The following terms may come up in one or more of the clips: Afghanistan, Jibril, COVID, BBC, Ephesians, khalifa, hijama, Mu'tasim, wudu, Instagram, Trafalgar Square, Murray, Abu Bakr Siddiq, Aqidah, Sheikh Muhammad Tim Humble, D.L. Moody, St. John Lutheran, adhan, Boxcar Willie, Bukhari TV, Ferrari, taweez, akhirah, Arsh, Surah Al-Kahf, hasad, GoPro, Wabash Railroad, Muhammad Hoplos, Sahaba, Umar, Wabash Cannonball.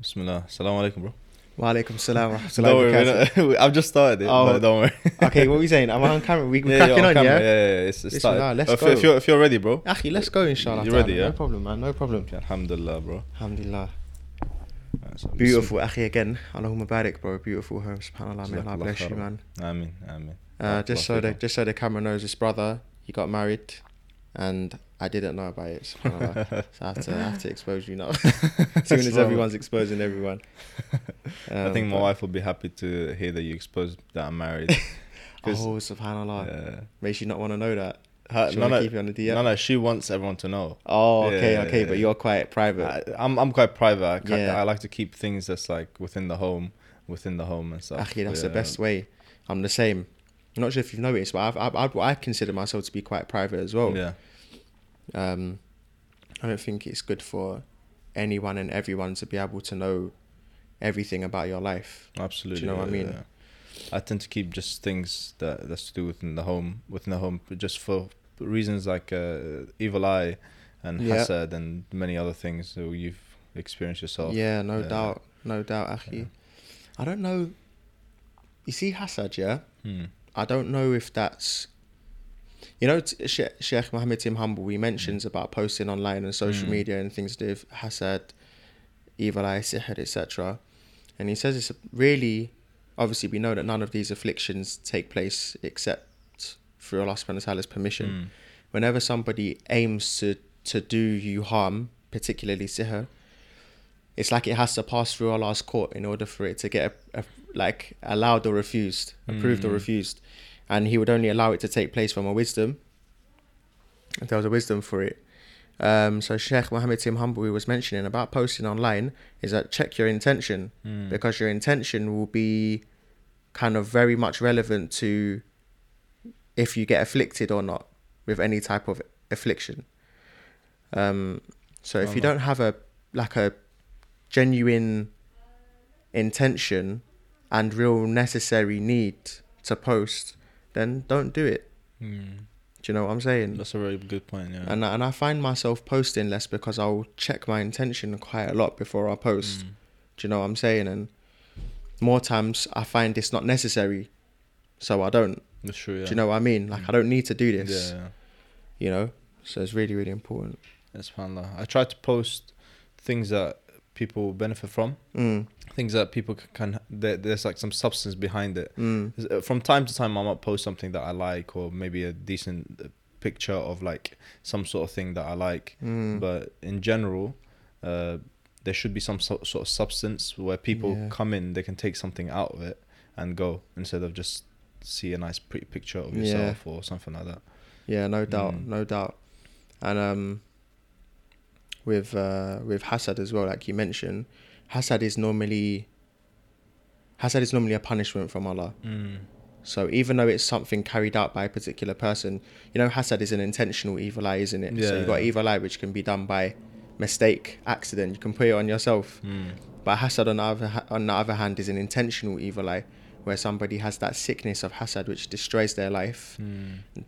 Bismillah. Assalamu alaikum, bro. Wa alaikum salam wa rahmatullahi. I've just started it, but don't worry. Okay, what are we saying? Am I on camera? We're cracking on, camera. Yeah. It's started. Let's go. If you're ready, bro. Akhi, let's go, inshallah. You're ready, yeah? No problem, man. No problem. Alhamdulillah, bro. Alhamdulillah. Beautiful, Akhi, again. Allahumma barik, bro. Beautiful home. SubhanAllah. May Allah bless you, man. Ameen, ameen. Just so the camera knows, his brother, he got married, and I didn't know about it. So I have to expose you now. As soon as everyone's exposing everyone. I think my wife will be happy to hear that you exposed that I'm married. Oh, subhanAllah. Yeah. May she not want to know that. Keep you on the DM? No, she wants everyone to know. Oh, okay, but you're quite private. I'm quite private. I like to keep things that's like within the home and stuff. Akhi, that's the best way. I'm the same. I'm not sure if you've noticed, but I consider myself to be quite private as well. Yeah. I don't think it's good for anyone and everyone to be able to know everything about your life. Absolutely. Do you know what I mean? Yeah. I tend to keep just things that's to do within the home, just for reasons like evil eye and hasad and many other things that you've experienced yourself. Yeah, no doubt, Akhi. Yeah. I don't know. You see hasad, yeah? Hmm. I don't know if that's... You know, Sheikh Muhammad Tim Humble, he mentions about posting online and social media and things to do with hasad, evil eye, sihr, etc. And he says it's really... Obviously, we know that none of these afflictions take place except through Allah subhanahu wa ta'ala's permission. Whenever somebody aims to do you harm, particularly sihr, it's like it has to pass through Allah's court in order for it to get allowed or refused, approved or refused. And he would only allow it to take place from a wisdom, if there was a wisdom for it. So Sheikh Muhammad Tim Humble was mentioning about posting online is that check your intention, because your intention will be kind of very much relevant to if you get afflicted or not with any type of affliction. So if you don't have a genuine intention and real necessary need to post, then don't do it. Do you know what I'm saying? That's a very good point, yeah. And I find myself posting less because I'll check my intention quite a lot before I post. Do you know what I'm saying? And more times I find it's not necessary, so I don't. That's true, yeah. Do you know what I mean? Like, I don't need to do this. Yeah. You know? So it's really, really important. SubhanAllah. I try to post things that people benefit from, things that people can, there's like some substance behind it. From time to time I might post something that I like, or maybe a decent picture of like some sort of thing that I like, but in general there should be some sort of substance where people come in, they can take something out of it and go, instead of just see a nice pretty picture of yourself or something like that. Yeah, no doubt. And with hasad as well, like you mentioned, hasad is normally a punishment from Allah. So even though it's something carried out by a particular person, you know, hasad is an intentional evil eye, isn't it? Yeah, so you've got evil eye which can be done by mistake, accident, you can put it on yourself. But hasad on the other hand is an intentional evil eye, where somebody has that sickness of hasad which destroys their life,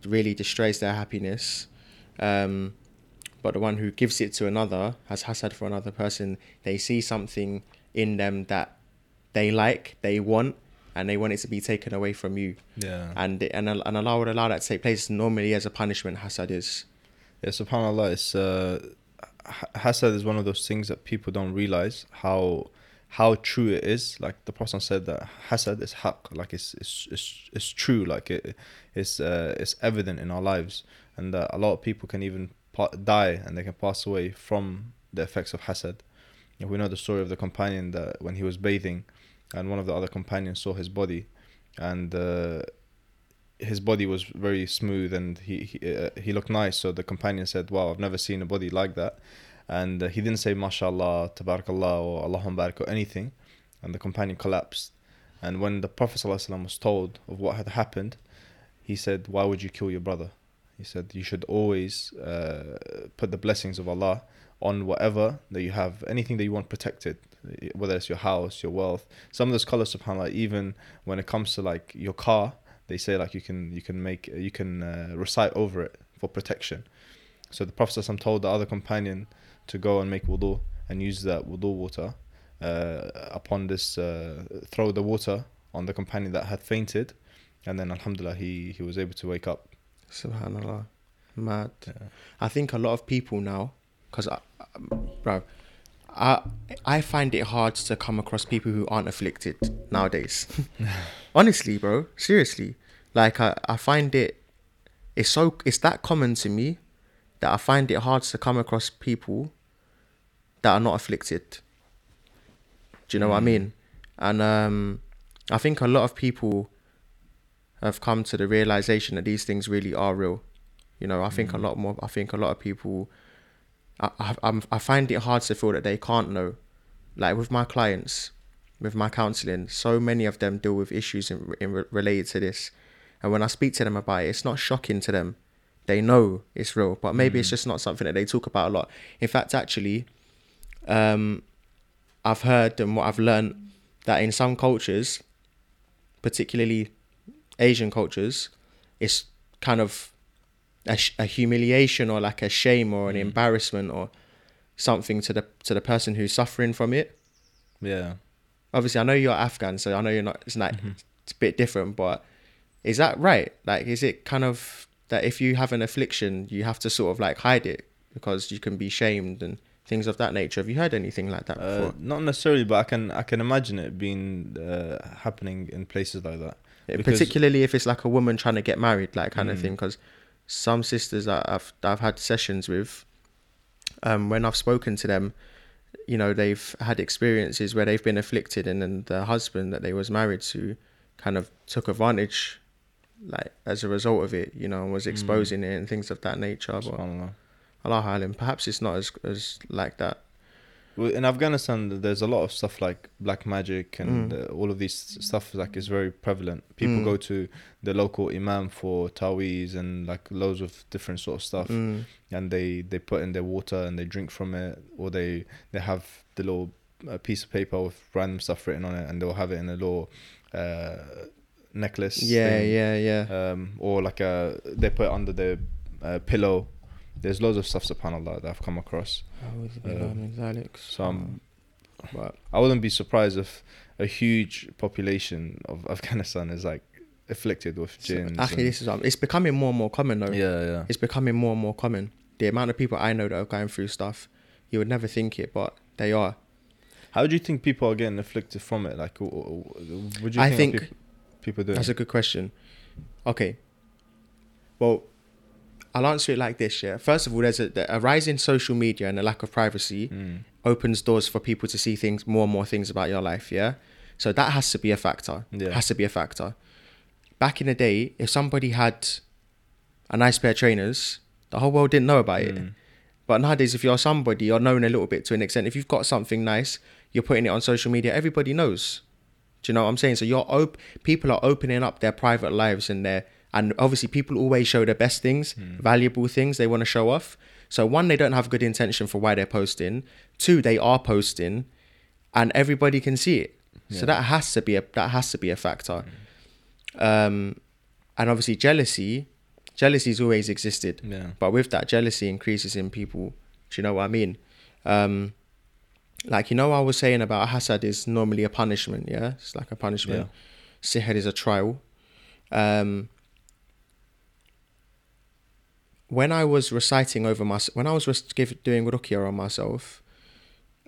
really destroys their happiness. But the one who gives it to another has hasad for another person. They see something in them that they like, they want, and they want it to be taken away from you. Yeah. And Allah would allow that to take place normally as a punishment, hasad is. Yeah, subhanAllah, it's hasad is one of those things that people don't realize how true it is. Like the Prophet said that hasad is haqq, like it's true, like it's evident in our lives, and that a lot of people can even die and they can pass away from the effects of hasad. And we know the story of the companion that when he was bathing, and one of the other companions saw his body, and his body was very smooth, and he looked nice. So the companion said, "Wow, I've never seen a body like that." And he didn't say mashallah, tabarakallah, or Allahumma barik or anything, and the companion collapsed. And when the Prophet ﷺ was told of what had happened, he said, "Why would you kill your brother?" He said, you should always put the blessings of Allah on whatever that you have, anything that you want protected, whether it's your house, your wealth. Some of the scholars, subhanAllah, even when it comes to like your car, they say like you can recite over it for protection. So the Prophet told the other companion to go and make wudu and use that wudu water upon this throw the water on the companion that had fainted, and then alhamdulillah he was able to wake up. Subhanallah, mad. Yeah. I think a lot of people now, because I find it hard to come across people who aren't afflicted nowadays. Honestly, bro, seriously, like I find it's that common to me that I find it hard to come across people that are not afflicted. Do you know what I mean? And I think a lot of people have come to the realization that these things really are real. You know, I think I think a lot of people, I find it hard to feel that they can't know. Like with my clients, with my counselling, so many of them deal with issues related to this. And when I speak to them about it, it's not shocking to them. They know it's real, but maybe it's just not something that they talk about a lot. In fact, actually, I've heard and what I've learned that in some cultures, particularly Asian cultures, it's kind of a humiliation or like a shame or an embarrassment or something to the person who's suffering from it. Yeah. Obviously, I know you're Afghan, so I know you're not. It's like it's a bit different, but is that right? Like, is it kind of that if you have an affliction, you have to sort of like hide it because you can be shamed and things of that nature? Have you heard anything like that before? Not necessarily, but I can imagine it being happening in places like that. Particularly if it's like a woman trying to get married, like kind of thing. Because some sisters that I've had sessions with, when I've spoken to them, you know, they've had experiences where they've been afflicted, and then the husband that they was married to kind of took advantage, like as a result of it, you know, and was exposing it and things of that nature. But Allah, perhaps it's not as like that. Well, in Afghanistan, there's a lot of stuff like black magic and all of these stuff like is very prevalent. People go to the local imam for taweez and like loads of different sort of stuff, and they put in their water and they drink from it, or they have the little piece of paper with random stuff written on it, and they'll have it in a little necklace. Yeah. Or like they put it under their pillow. There's loads of stuff, subhanAllah, that I've come across. But I wouldn't be surprised if a huge population of Afghanistan is like afflicted with jinns. Actually, it's becoming more and more common though. Yeah. It's becoming more and more common. The amount of people I know that are going through stuff, you would never think it, but they are. How do you think people are getting afflicted from it? Like, would you think people do? That's a good question. Okay. Well, I'll answer it like this, yeah. First of all, there's a rise in social media and a lack of privacy opens doors for people to see things, more and more things about your life, yeah? So that has to be a factor. Yeah. Has to be a factor. Back in the day, if somebody had a nice pair of trainers, the whole world didn't know about it. But nowadays, if you're somebody, you're known a little bit to an extent. If you've got something nice, you're putting it on social media, everybody knows. Do you know what I'm saying? So people are opening up their private lives and their... And obviously people always show their best things, valuable things they want to show off. So one, they don't have good intention for why they're posting. Two, they are posting and everybody can see it. Yeah. So that has to be a factor. And obviously jealousy's always existed. Yeah. But with that, jealousy increases in people. Do you know what I mean? Like, you know, I was saying about hasad is normally a punishment, yeah? It's like a punishment. Yeah. Sihr is a trial. When I was reciting over myself, when I was doing ruqya on myself,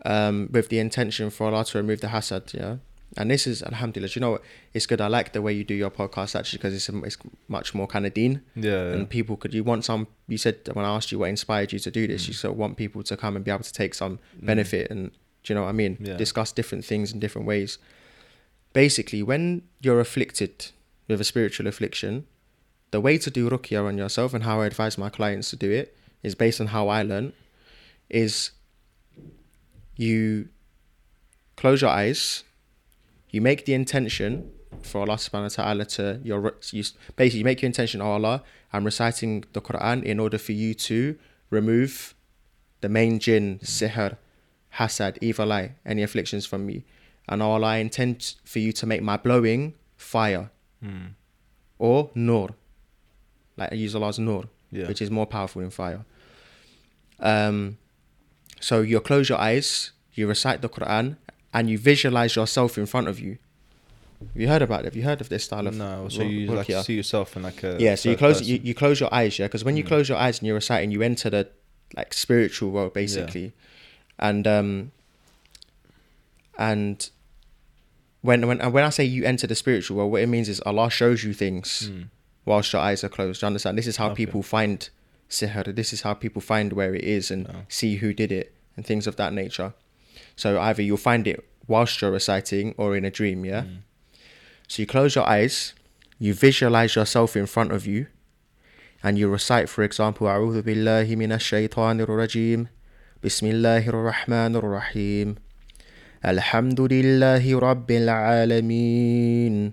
with the intention for Allah to remove the hasad, yeah. And this is, alhamdulillah, you know what? It's good. I like the way you do your podcast actually, because it's much more kind of deen. Yeah. And people you said when I asked you what inspired you to do this, you sort of want people to come and be able to take some benefit and, do you know what I mean? Yeah. Discuss different things in different ways. Basically, when you're afflicted with a spiritual affliction, the way to do ruqya on yourself and how I advise my clients to do it is based on how I learned, is you close your eyes, you make the intention for Allah subhanahu wa ta'ala basically you make your intention, oh Allah, I'm reciting the Quran in order for you to remove the main jinn, sihr, hasad, evil eye, any afflictions from me. And oh Allah, I intend for you to make my blowing fire or nur. Like I use Allah's nur, which is more powerful than fire. So you close your eyes, you recite the Quran, and you visualize yourself in front of you. Have you heard about it? Have you heard of this style of? No. So you like see yourself in like a. Yeah. So you close you close your eyes, yeah, because when you close your eyes and you're reciting, you enter the like spiritual world basically, and when I say you enter the spiritual world, what it means is Allah shows you things whilst your eyes are closed. Do you understand? This is how people find sihr. This is how people find where it is and see who did it and things of that nature. So either you'll find it whilst you're reciting or in a dream, yeah? So you close your eyes, you visualize yourself in front of you, and you recite, for example, A'udhu billahi minash shaytanir rajim, Bismillahir rahmanir rahim, Alhamdulillahi rabbil alameen,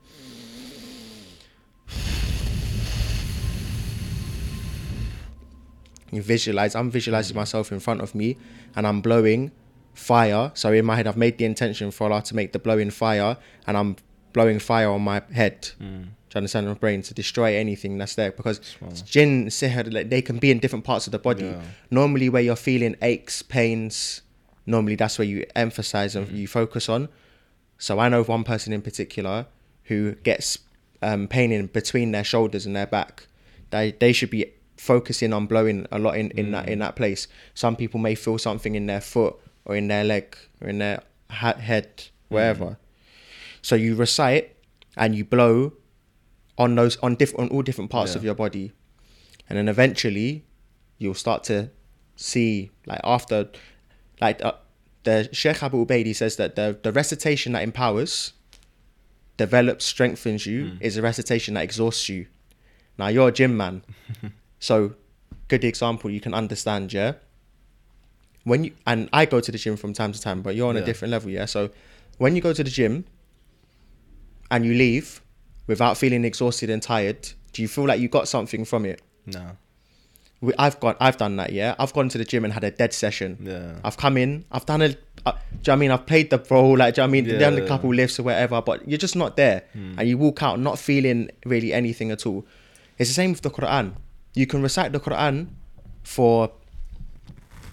You visualize, I'm visualizing myself in front of me and I'm blowing fire. So in my head, I've made the intention for Allah to make the blowing fire, and I'm blowing fire on my head. Do you understand? My brain to destroy anything that's there, because jinn, sihr, like, they can be in different parts of the body. Normally where you're feeling aches, pains, normally that's where you emphasize and you focus on. So I know of one person in particular who gets pain in between their shoulders and their back. They should be focusing on blowing a lot in that place. Some people may feel something in their foot or in their leg or in their head, wherever. So you recite and you blow on those on all different parts of your body, and then eventually you'll start to see, like after, like the Sheikh Abu Ubaidah says that the recitation that empowers, develops, strengthens you is a recitation that exhausts you. Now you're a gym man, so good example you can understand, yeah. When you, and I go to the gym from time to time, but you're on a different level, yeah. So when you go to the gym and you leave without feeling exhausted and tired, do you feel like you got something from it? No. I've done that, yeah. I've gone to the gym and had a dead session. Yeah. I've come in, I've done a, do you know what I mean? I've played the role, like, do you know what I mean? Yeah. Done a couple lifts or whatever, but you're just not there. And you walk out not feeling really anything at all. It's the same with the Quran. You can recite the Quran for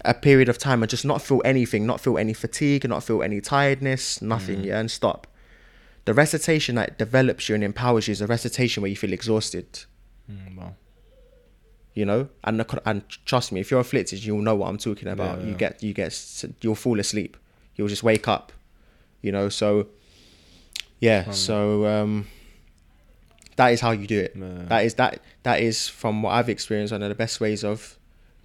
a period of time and just not feel anything, not feel any fatigue, not feel any tiredness, nothing, yeah, and stop. The recitation that develops you and empowers you is a recitation where you feel exhausted. Wow. You know, and trust me, if you're afflicted, you'll know what I'm talking about. Yeah. You'll fall asleep. You'll just wake up. You know, so yeah, that is how you do it. Yeah. That is from what I've experienced, one of the best ways of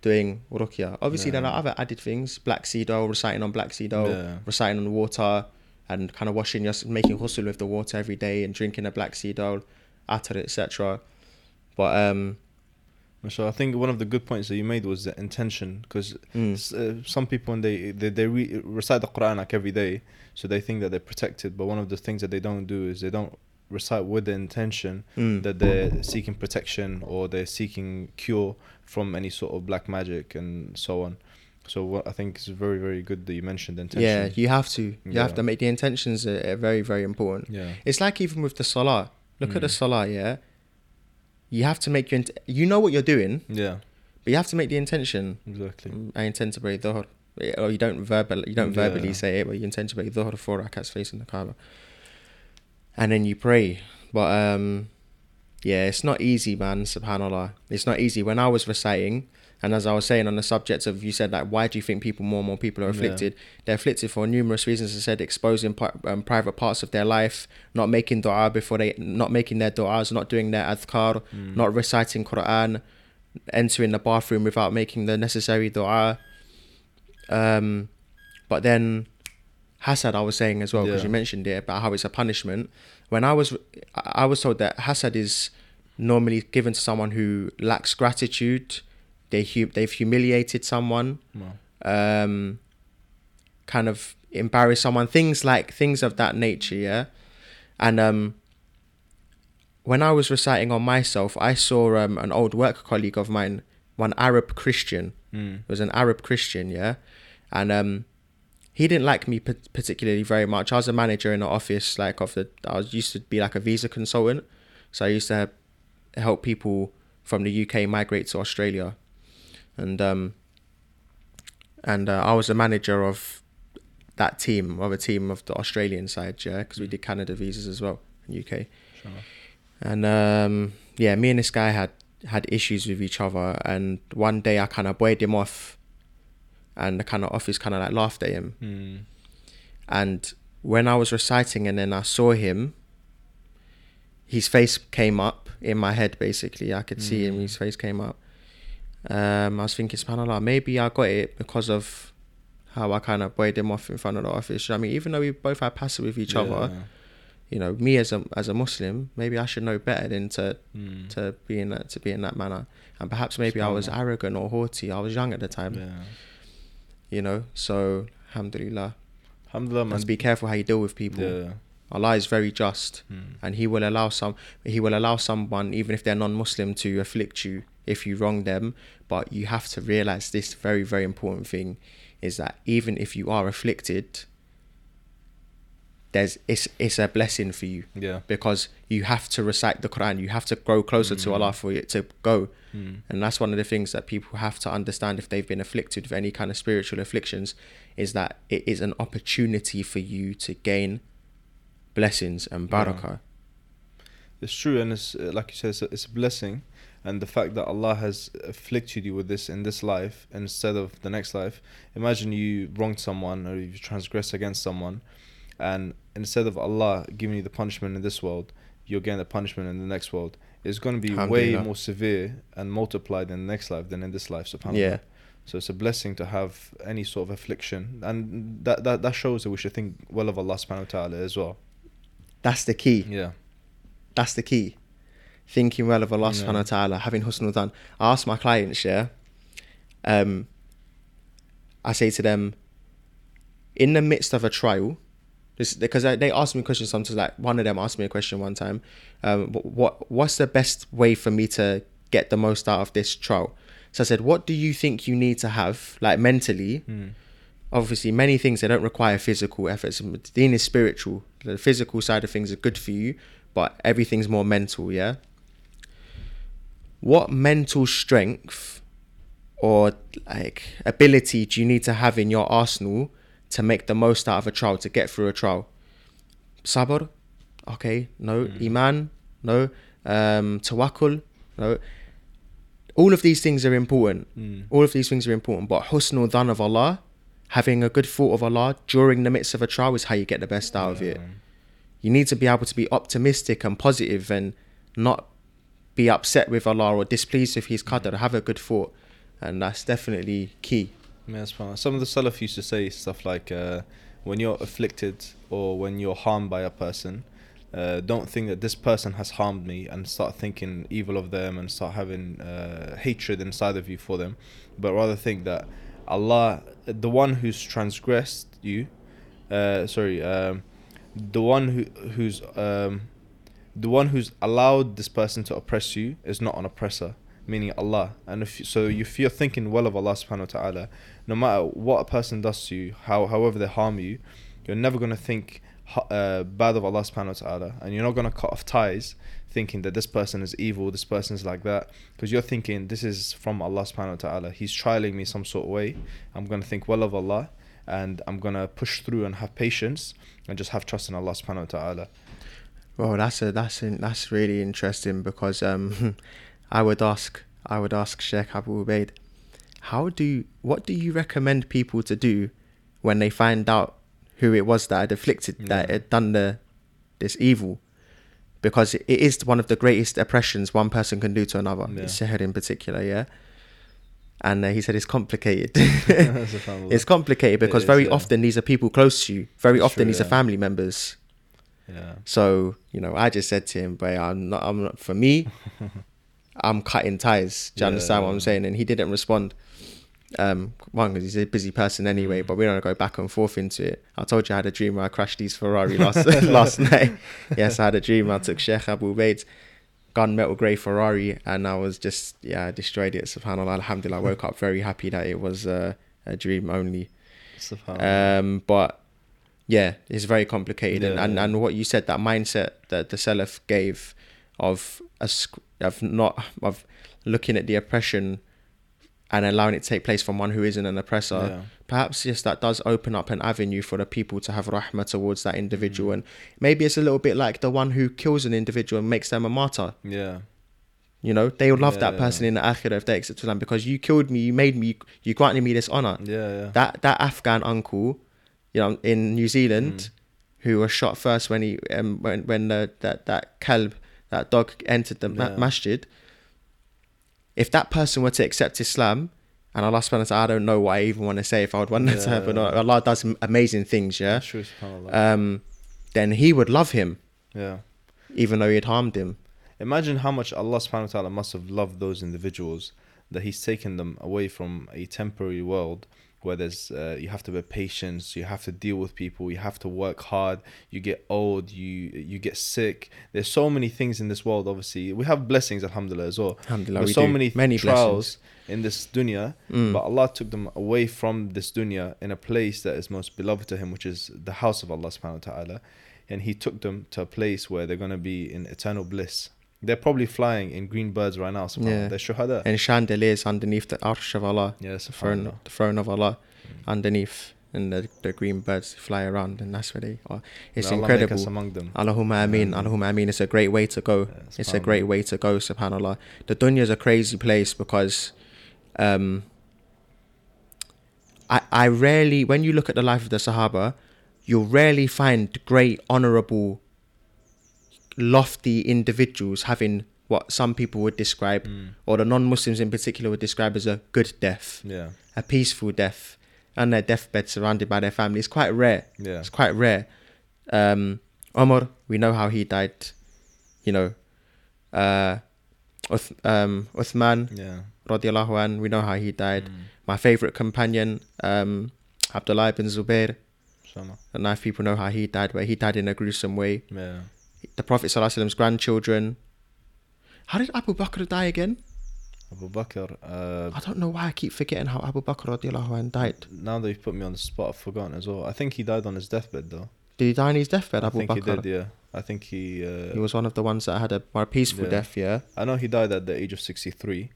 doing ruqya. Obviously, there are other added things: black seed oil, reciting on black seed oil, reciting on water. And kind of washing your, making ghusl with the water every day and drinking a black seed oil, atar, etc. But so I think one of the good points that you made was the intention, because some people, when they recite the Quran like every day, so they think that they're protected. But one of the things that they don't do is they don't recite with the intention that they're seeking protection or they're seeking cure from any sort of black magic and so on. So what I think is very, very good that you mentioned the intention. Yeah, you have to. You have to make the intentions are very, very important. Yeah. It's like even with the salah. Look at the salah, yeah? You have to make your... you know what you're doing. Yeah. But you have to make the intention. Exactly. I intend to pray dhuhr. Or you don't verbally say it, but you intend to pray dhuhr 4 rakats facing the Kaaba. And then you pray. But yeah, it's not easy, man. SubhanAllah. It's not easy. When I was reciting... and as I was saying on the subject of, you said, like, why do you think people, more and more people are afflicted? Yeah. They're afflicted for numerous reasons. I said, exposing private parts of their life, not making dua before they, not making their du'as, not doing their adhkar, not reciting Quran, entering the bathroom without making the necessary dua. But then hasad, I was saying as well, because you mentioned it, about how it's a punishment. When I was told that hasad is normally given to someone who lacks gratitude, they've humiliated someone, kind of embarrassed someone, things of that nature, yeah. And when I was reciting on myself, I saw an old work colleague of mine, one Arab Christian. It was an Arab Christian, yeah? And he didn't like me particularly very much. I was a manager in the office, I used to be like a visa consultant. So I used to help people from the UK migrate to Australia. And I was a manager of that team, of a team of the Australian side, yeah? Because we did Canada visas as well, in UK. Sure. And me and this guy had issues with each other, and one day I kind of buoyed him off, and the kind of office kind of like laughed at him. And when I was reciting and then I saw him, his face came up in my head, basically. I could see him, his face came up. I was thinking, subhanAllah, maybe I got it because of how I kind of buoyed him off in front of the office. I mean, even though we both had passive with each other, you know, me as a Muslim, maybe I should know better than to be in that manner. And perhaps maybe I was arrogant or haughty. I was young at the time. Yeah. You know, so alhamdulillah. Alhamdulillah, man. Just be careful how you deal with people. Yeah. Allah is very just, and He will allow someone, even if they're non-Muslim, to afflict you if you wrong them. But you have to realize this very, very important thing is that even if you are afflicted, it's a blessing for you, because you have to recite the Quran, you have to grow closer to Allah for it to go, and that's one of the things that people have to understand if they've been afflicted with any kind of spiritual afflictions, is that it is an opportunity for you to gain blessings and barakah. It's true, and it's like you said, it's a blessing, and the fact that Allah has afflicted you with this in this life instead of the next life. Imagine you wronged someone or you transgressed against someone, and instead of Allah giving you the punishment in this world, you're getting the punishment in the next world. It's going to be way more severe and multiplied in the next life than in this life, subhanAllah. Yeah. So it's a blessing to have any sort of affliction. And that shows that we should think well of Allah subhanahu wa ta'ala as well. That's the key. Yeah. That's the key. Thinking well of Allah subhanahu wa ta'ala, having husnul dhan. I ask my clients, I say to them, in the midst of a trial, because they ask me questions sometimes, like one of them asked me a question one time, what's the best way for me to get the most out of this trial? So I said, what do you think you need to have, like mentally? Obviously many things, they don't require physical efforts. Deen is spiritual. The physical side of things are good for you, but everything's more mental, yeah? What mental strength or like ability do you need to have in your arsenal to make the most out of a trial, to get through a trial? Sabr? Okay, no. Iman? No. Tawakkul? No. All of these things are important. All of these things are important, but husnul dhan of Allah, having a good thought of Allah during the midst of a trial, is how you get the best out of it. You need to be able to be optimistic and positive and not be upset with Allah or displeased with His qadr. Have a good thought, and that's definitely key. Some of the Salaf used to say stuff like, when you're afflicted or when you're harmed by a person, don't think that this person has harmed me and start thinking evil of them and start having hatred inside of you for them, but rather think that Allah, the one who's transgressed you, the one who's allowed this person to oppress you is not an oppressor, meaning Allah. And if you're thinking well of Allah subhanahu wa ta'ala, no matter what a person does to you, however they harm you, you're never going to think bad of Allah subhanahu wa ta'ala, and you're not going to cut off ties thinking that this person is evil, this person's like that, because you're thinking this is from Allah subhanahu wa ta'ala. He's trialing me some sort of way. I'm going to think well of Allah, and I'm going to push through and have patience and just have trust in Allah subhanahu wa ta'ala. Well, that's really interesting, because I would ask Sheikh Abu Ubaidah, what do you recommend people to do when they find out who it was that had afflicted, that had done this evil? Because it is one of the greatest oppressions one person can do to another, Seher in particular, yeah? And he said it's complicated. It's complicated because often these are people close to you. Very often these are family members. Yeah. So, you know, I just said to him, but I'm not, for me, I'm cutting ties. Do you understand what I'm saying? And he didn't respond. One, because he's a busy person anyway, but we don't want to go back and forth into it. I told you I had a dream where I crashed his Ferrari last night. Yes, I had a dream. I took Sheikh Abu Ubaidah gunmetal grey Ferrari, and I was just, yeah, destroyed it. SubhanAllah, alhamdulillah, I woke up very happy that it was a dream only. SubhanAllah. But yeah, it's very complicated. Yeah. And what you said, that mindset that the Salaf gave of looking at the oppression and allowing it to take place from one who isn't an oppressor, yeah, perhaps yes, that does open up an avenue for the people to have rahmah towards that individual. Mm. And maybe it's a little bit like the one who kills an individual and makes them a martyr. Yeah. You know, they will love that person in the akhirah if they accept Islam, because you killed me, you made me, you granted me this honor. Yeah. That Afghan uncle, you know, in New Zealand, who was shot first when he when that kalb, that dog, entered the masjid. If that person were to accept Islam, and Allah subhanahu wa ta'ala, I don't know what I even want to say if I would want that to happen, or Allah does amazing things, true, subhanAllah. Then he would love him, even though he had harmed him. Imagine how much Allah subhanahu wa ta'ala must have loved those individuals, that he's taken them away from a temporary world where there's you have to be patient, you have to deal with people, you have to work hard, you get old, you get sick. There's so many things in this world. Obviously we have blessings, alhamdulillah, as well. Alhamdulillah, there's many trials in this dunya, but Allah took them away from this dunya in a place that is most beloved to him, which is the house of Allah subhanahu wa ta'ala, and he took them to a place where they're going to be in eternal bliss. They're probably flying in green birds right now. Yeah. They're shuhada. And chandeliers underneath the arsh of Allah. Yes, the throne of Allah, underneath. And the green birds fly around, and that's where they are. It's incredible. Allah make us among them. Allahumma ameen. Allahumma ameen. It's a great way to go. Yeah, it's a great way to go, subhanAllah. The dunya is a crazy place because I rarely, when you look at the life of the Sahaba, you'll rarely find great, honourable, lofty individuals having what some people would describe, or the non-Muslims in particular would describe, as a good death, a peaceful death, and their deathbed surrounded by their family. It's quite rare. It's quite rare. Omar, we know how he died, you know. Uthman, radiallahu anhu, we know how he died. My favorite companion, Abdullah ibn Zubair, a knife, people know how he died, where he died in a gruesome way. The Prophet ﷺ's grandchildren. How did Abu Bakr die again? Abu Bakr. I don't know why I keep forgetting how Abu Bakr radiallahu anhu died. Now that you've put me on the spot, I've forgotten as well. I think he died on his deathbed though. Did he die on his deathbed, Abu Bakr? I think he did, yeah. I think he was one of the ones that had a peaceful death, I know he died at the age of 63.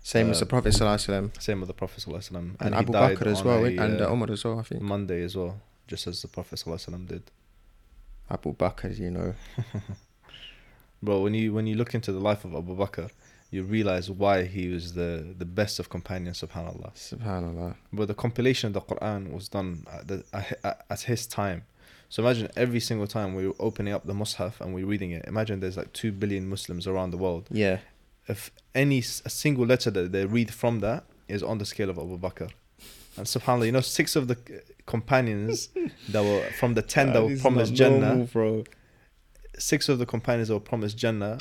Same as the Prophet ﷺ. Same with the Prophet ﷺ. And Abu Bakr as well, and Umar as well, I think. Monday as well, just as the Prophet ﷺ did. Abu Bakr, you know. Bro, when you look into the life of Abu Bakr, you realize why he was the best of companions, subhanAllah. Subhanallah. But the compilation of the Quran was done at his time. So imagine every single time we were opening up the Mus'haf and we're reading it, imagine there's like 2 billion Muslims around the world. Yeah. If a single letter that they read from that is on the scale of Abu Bakr. And subhanAllah, you know, 6 of the companions that were from the 10 that were promised Jannah, bro. 6 of the companions that were promised Jannah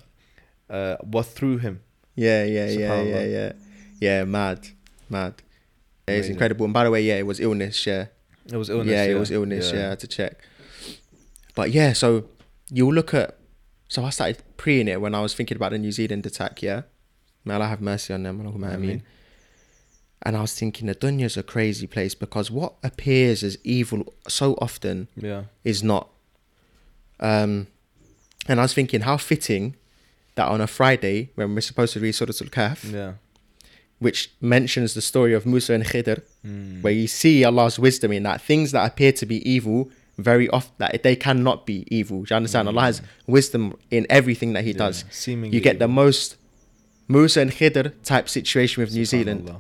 were through him. Yeah, mad. It's incredible. And by the way, it was illness, I had to check. But yeah, so you'll look at, so I started preying it when I was thinking about the New Zealand attack, May Allah have mercy on them, Allahumma ameen. And I was thinking the dunya is a crazy place because what appears as evil so often is not. And I was thinking how fitting that on a Friday when we're supposed to read Surah Al-Kahf, which mentions the story of Musa and Khidr, where you see Allah's wisdom in that things that appear to be evil very often, that they cannot be evil. Do you understand? Allah has wisdom in everything that he does. Seemingly you get the most Musa and Khidr type situation with New Zealand.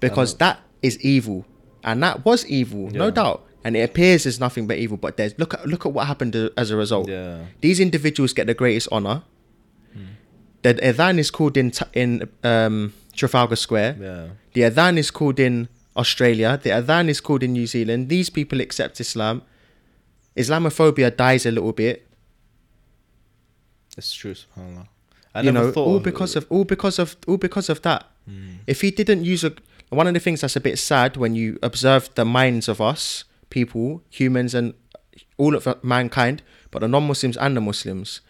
Because that is evil, and that was evil, no doubt. And it appears there's nothing but evil, but there's look at what happened as a result. These individuals get the greatest honor. The adhan is called in Trafalgar Square. The adhan is called in Australia. The adhan is called in New Zealand. These people accept Islam. Islamophobia dies a little bit. It's true, subhanAllah. All because of that. If he didn't use one of the things that's a bit sad when you observe the minds of us, people, humans and all of mankind, but the non-Muslims and the Muslims,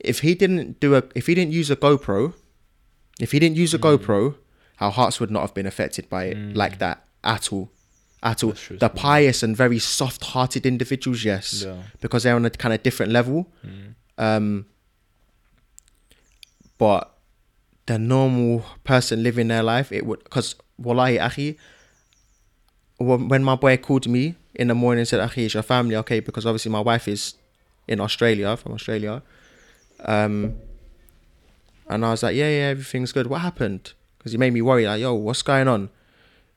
If he didn't use a GoPro, our hearts would not have been affected by it like that at all. The pious and very soft-hearted individuals, yes, because they're on a kind of different level. But the normal person living their life, it would, because wallahi, akhi, when my boy called me in the morning and said, akhi, is your family okay? Because obviously my wife is in Australia, from Australia. And I was like, yeah, everything's good. What happened? Because he made me worry, like, yo, what's going on?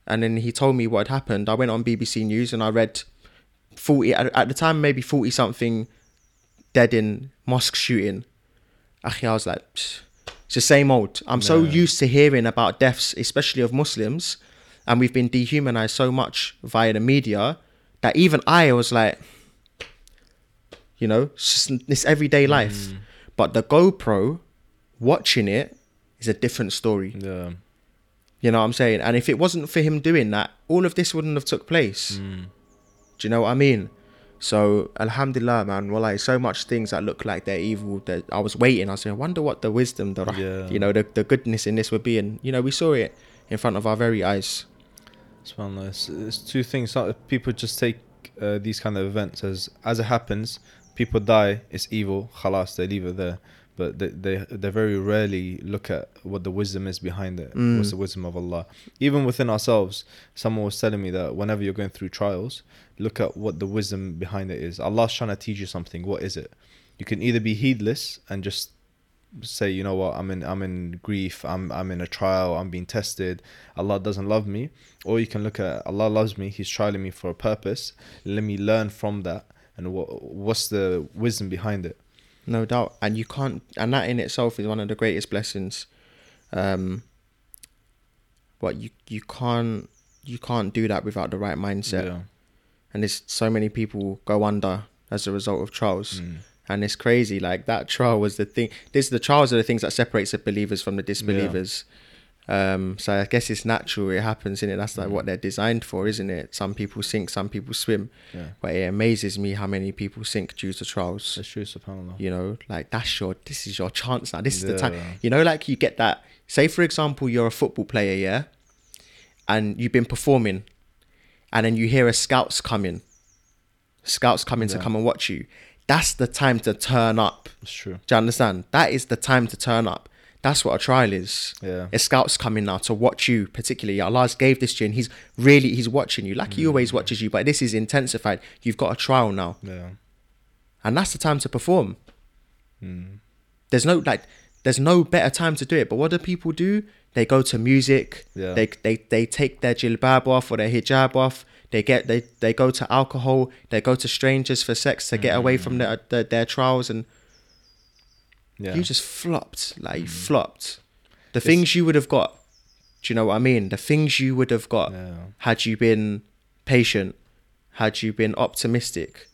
And then he told me what had happened. I went on BBC News and I read 40, at the time, maybe 40-something dead in mosque shooting. Akhi, I was like, it's the same old. I'm so used to hearing about deaths, especially of Muslims, and we've been dehumanized so much via the media that even I was like, you know, it's just this everyday life. But the GoPro, watching it is a different story. Yeah. You know what I'm saying? And if it wasn't for him doing that, all of this wouldn't have took place. Do you know what I mean? So, alhamdulillah, man, well, like, so much things that look like they're evil that I was waiting. I was saying, I wonder what the wisdom, you know, the goodness in this would be. And, you know, we saw it in front of our very eyes. SubhanAllah, it's two things. People just take these kind of events as it happens. People die, it's evil, khalas, they leave it there. But they very rarely look at what the wisdom is behind it. What's the wisdom of Allah? Even within ourselves, someone was telling me that whenever you're going through trials, look at what the wisdom behind it is. Allah's trying to teach you something. What is it? You can either be heedless and just say, you know what, I'm in grief, I'm in a trial, I'm being tested, Allah doesn't love me. Or you can look at, Allah loves me, He's trialing me for a purpose. Let me learn from that. And what's the wisdom behind it? No doubt. And you can't, and that in itself is one of the greatest blessings. But you can't do that without the right mindset. Yeah. And there's so many people go under as a result of trials. And it's crazy, like that trial was the thing. The trials are the things that separates the believers from the disbelievers. Yeah. So I guess it's natural, it happens, innit? That's like what they're designed for, isn't it? Some people sink, some people swim. Yeah. But it amazes me how many people sink due to trials. That's true, subhanAllah. You know, like this is your chance now. This is the time. You know, like you get that, say for example, you're a football player, yeah? And you've been performing and then you hear a scouts coming to come and watch you. That's the time to turn up. It's true. Do you understand? That is the time to turn up. That's what a trial is. Yeah. A scout's coming now to watch you, particularly. Allah's gave this to you and he's watching you. Like he always watches you, but this is intensified. You've got a trial now. Yeah. And that's the time to perform. There's no better time to do it. But what do people do? They go to music. Yeah. They take their jilbab off or their hijab off. They go to alcohol. They go to strangers for sex to get away from their trials. And you just flopped. Like you flopped. The things you would have got. Do you know what I mean? The things you would have got had you been patient, had you been optimistic.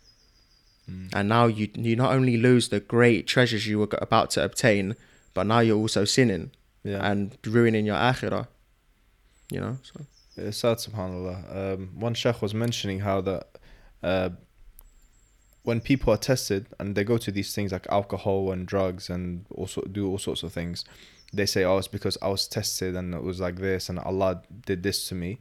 And now you not only lose the great treasures you were about to obtain, but now you're also sinning and ruining your akhirah. You know, so it's sad, subhanAllah. One sheikh was mentioning how that when people are tested and they go to these things like alcohol and drugs and also do all sorts of things, they say, oh, it's because I was tested and it was like this and Allah did this to me.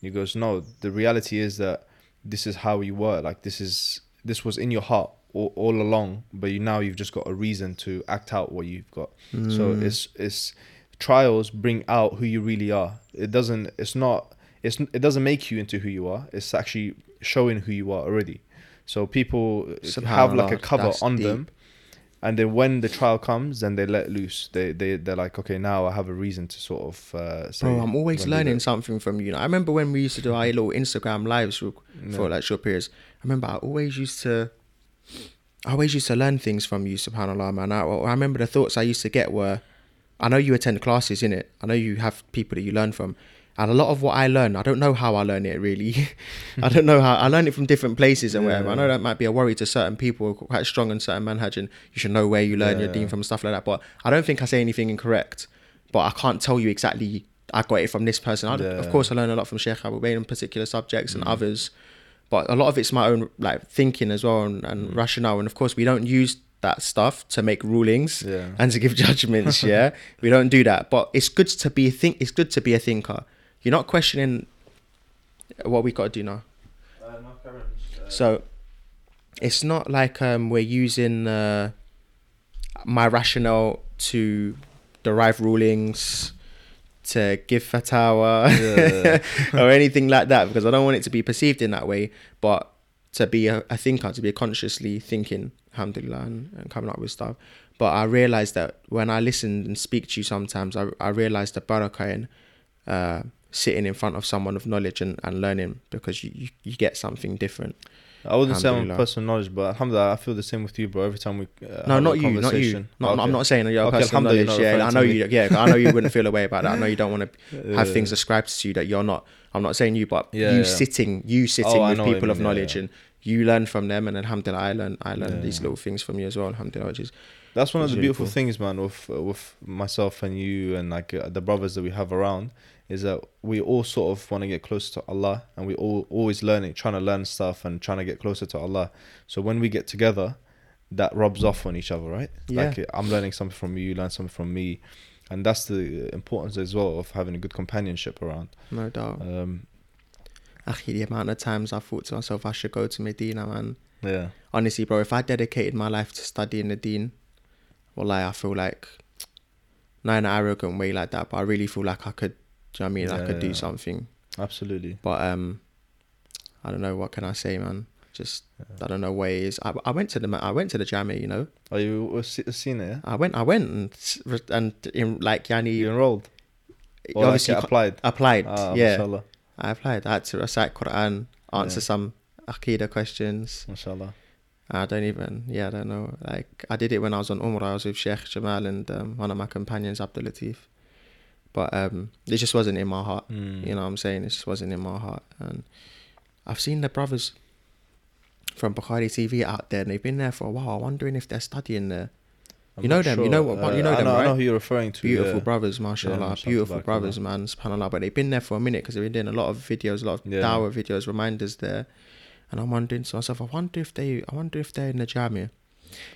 He goes, no, the reality is that this is how you were. Like this was in your heart all along, but you've just got a reason to act out what you've got. So it's trials bring out who you really are. It doesn't make you into who you are. It's actually showing who you are already. So people have like a cover on them, and then when the trial comes, then they let loose. They're like, okay, now I have a reason to sort of. Say, bro, I'm always learning something from you. I remember when we used to do our little Instagram lives for like short periods. I remember I always used to learn things from you, subhanAllah, man. I remember the thoughts I used to get were, I know you attend classes, innit? I know you have people that you learn from. And a lot of what I learn, I don't know how I learn it really. I learn it from different places and wherever. I know that might be a worry to certain people, quite strong in certain manhaj, and you should know where you learn your deen from and stuff like that. But I don't think I say anything incorrect. But I can't tell you exactly I got it from this person. Of course, I learn a lot from Sheikh Abu Ubaidah on particular subjects and others. But a lot of it's my own like thinking as well and rationale. And of course, we don't use that stuff to make rulings and to give judgments. Yeah, we don't do that. But it's good to be a thinker. You're not questioning what we got to do now. So it's not like we're using my rationale to derive rulings, to give fatwa or anything like that, because I don't want it to be perceived in that way, but to be a thinker, to be consciously thinking, alhamdulillah, and coming up with stuff. But I realised that when I listen and speak to you sometimes, I realised the barakah in sitting in front of someone of knowledge and learning, because you get something different. I wouldn't say I'm personal knowledge, but alhamdulillah, I feel the same with you, bro. Every time we not you. No, okay. I'm not saying you're personal knowledge. Yeah, I know you. Yeah, I know you wouldn't feel a way about that. I know you don't want to have things ascribed to you that you're not. I'm not saying you, but you sitting with people of knowledge, and you learn from them. And alhamdulillah, I learn these little things from you as well. Alhamdulillah, which is that's one of the really beautiful things, man. With myself and you and like the brothers that we have around, is that we all sort of want to get closer to Allah, and we all always learning, trying to learn stuff and trying to get closer to Allah. So when we get together, that rubs off on each other, right? Yeah. Like I'm learning something from you, learn something from me. And that's the importance as well of having a good companionship around. No doubt. The amount of times I thought to myself, I should go to Medina, man. Yeah. Honestly, bro, if I dedicated my life to studying the deen, wallahi, I feel like, not in an arrogant way like that, but I really feel like I could, do you know what I mean? Yeah, I could do something. Absolutely. But I don't know, what can I say, man? Just I don't know what it is. I went to the Jami, you know. Oh, you were seen it? Yeah? I went and in like Yani. You enrolled? Or obviously like applied. Yeah. Mashallah. I applied. I had to recite Quran, answer some Aqidah questions. Mashallah. I don't know. Like I did it when I was on Umrah. I was with Sheikh Jamal and one of my companions, Abdul Latif. But it just wasn't in my heart. You know what I'm saying? It just wasn't in my heart. And I've seen the brothers from Bukhari TV out there, and they've been there for a while, wondering if they're studying there. You know them, right? I know who you're referring to. Beautiful brothers, mashallah. Beautiful brothers, man, subhanallah. But they've been there for a minute, because they've been doing a lot of videos, a lot of dawah videos, reminders there. And I'm wondering to myself, I wonder if they're in the Jamia.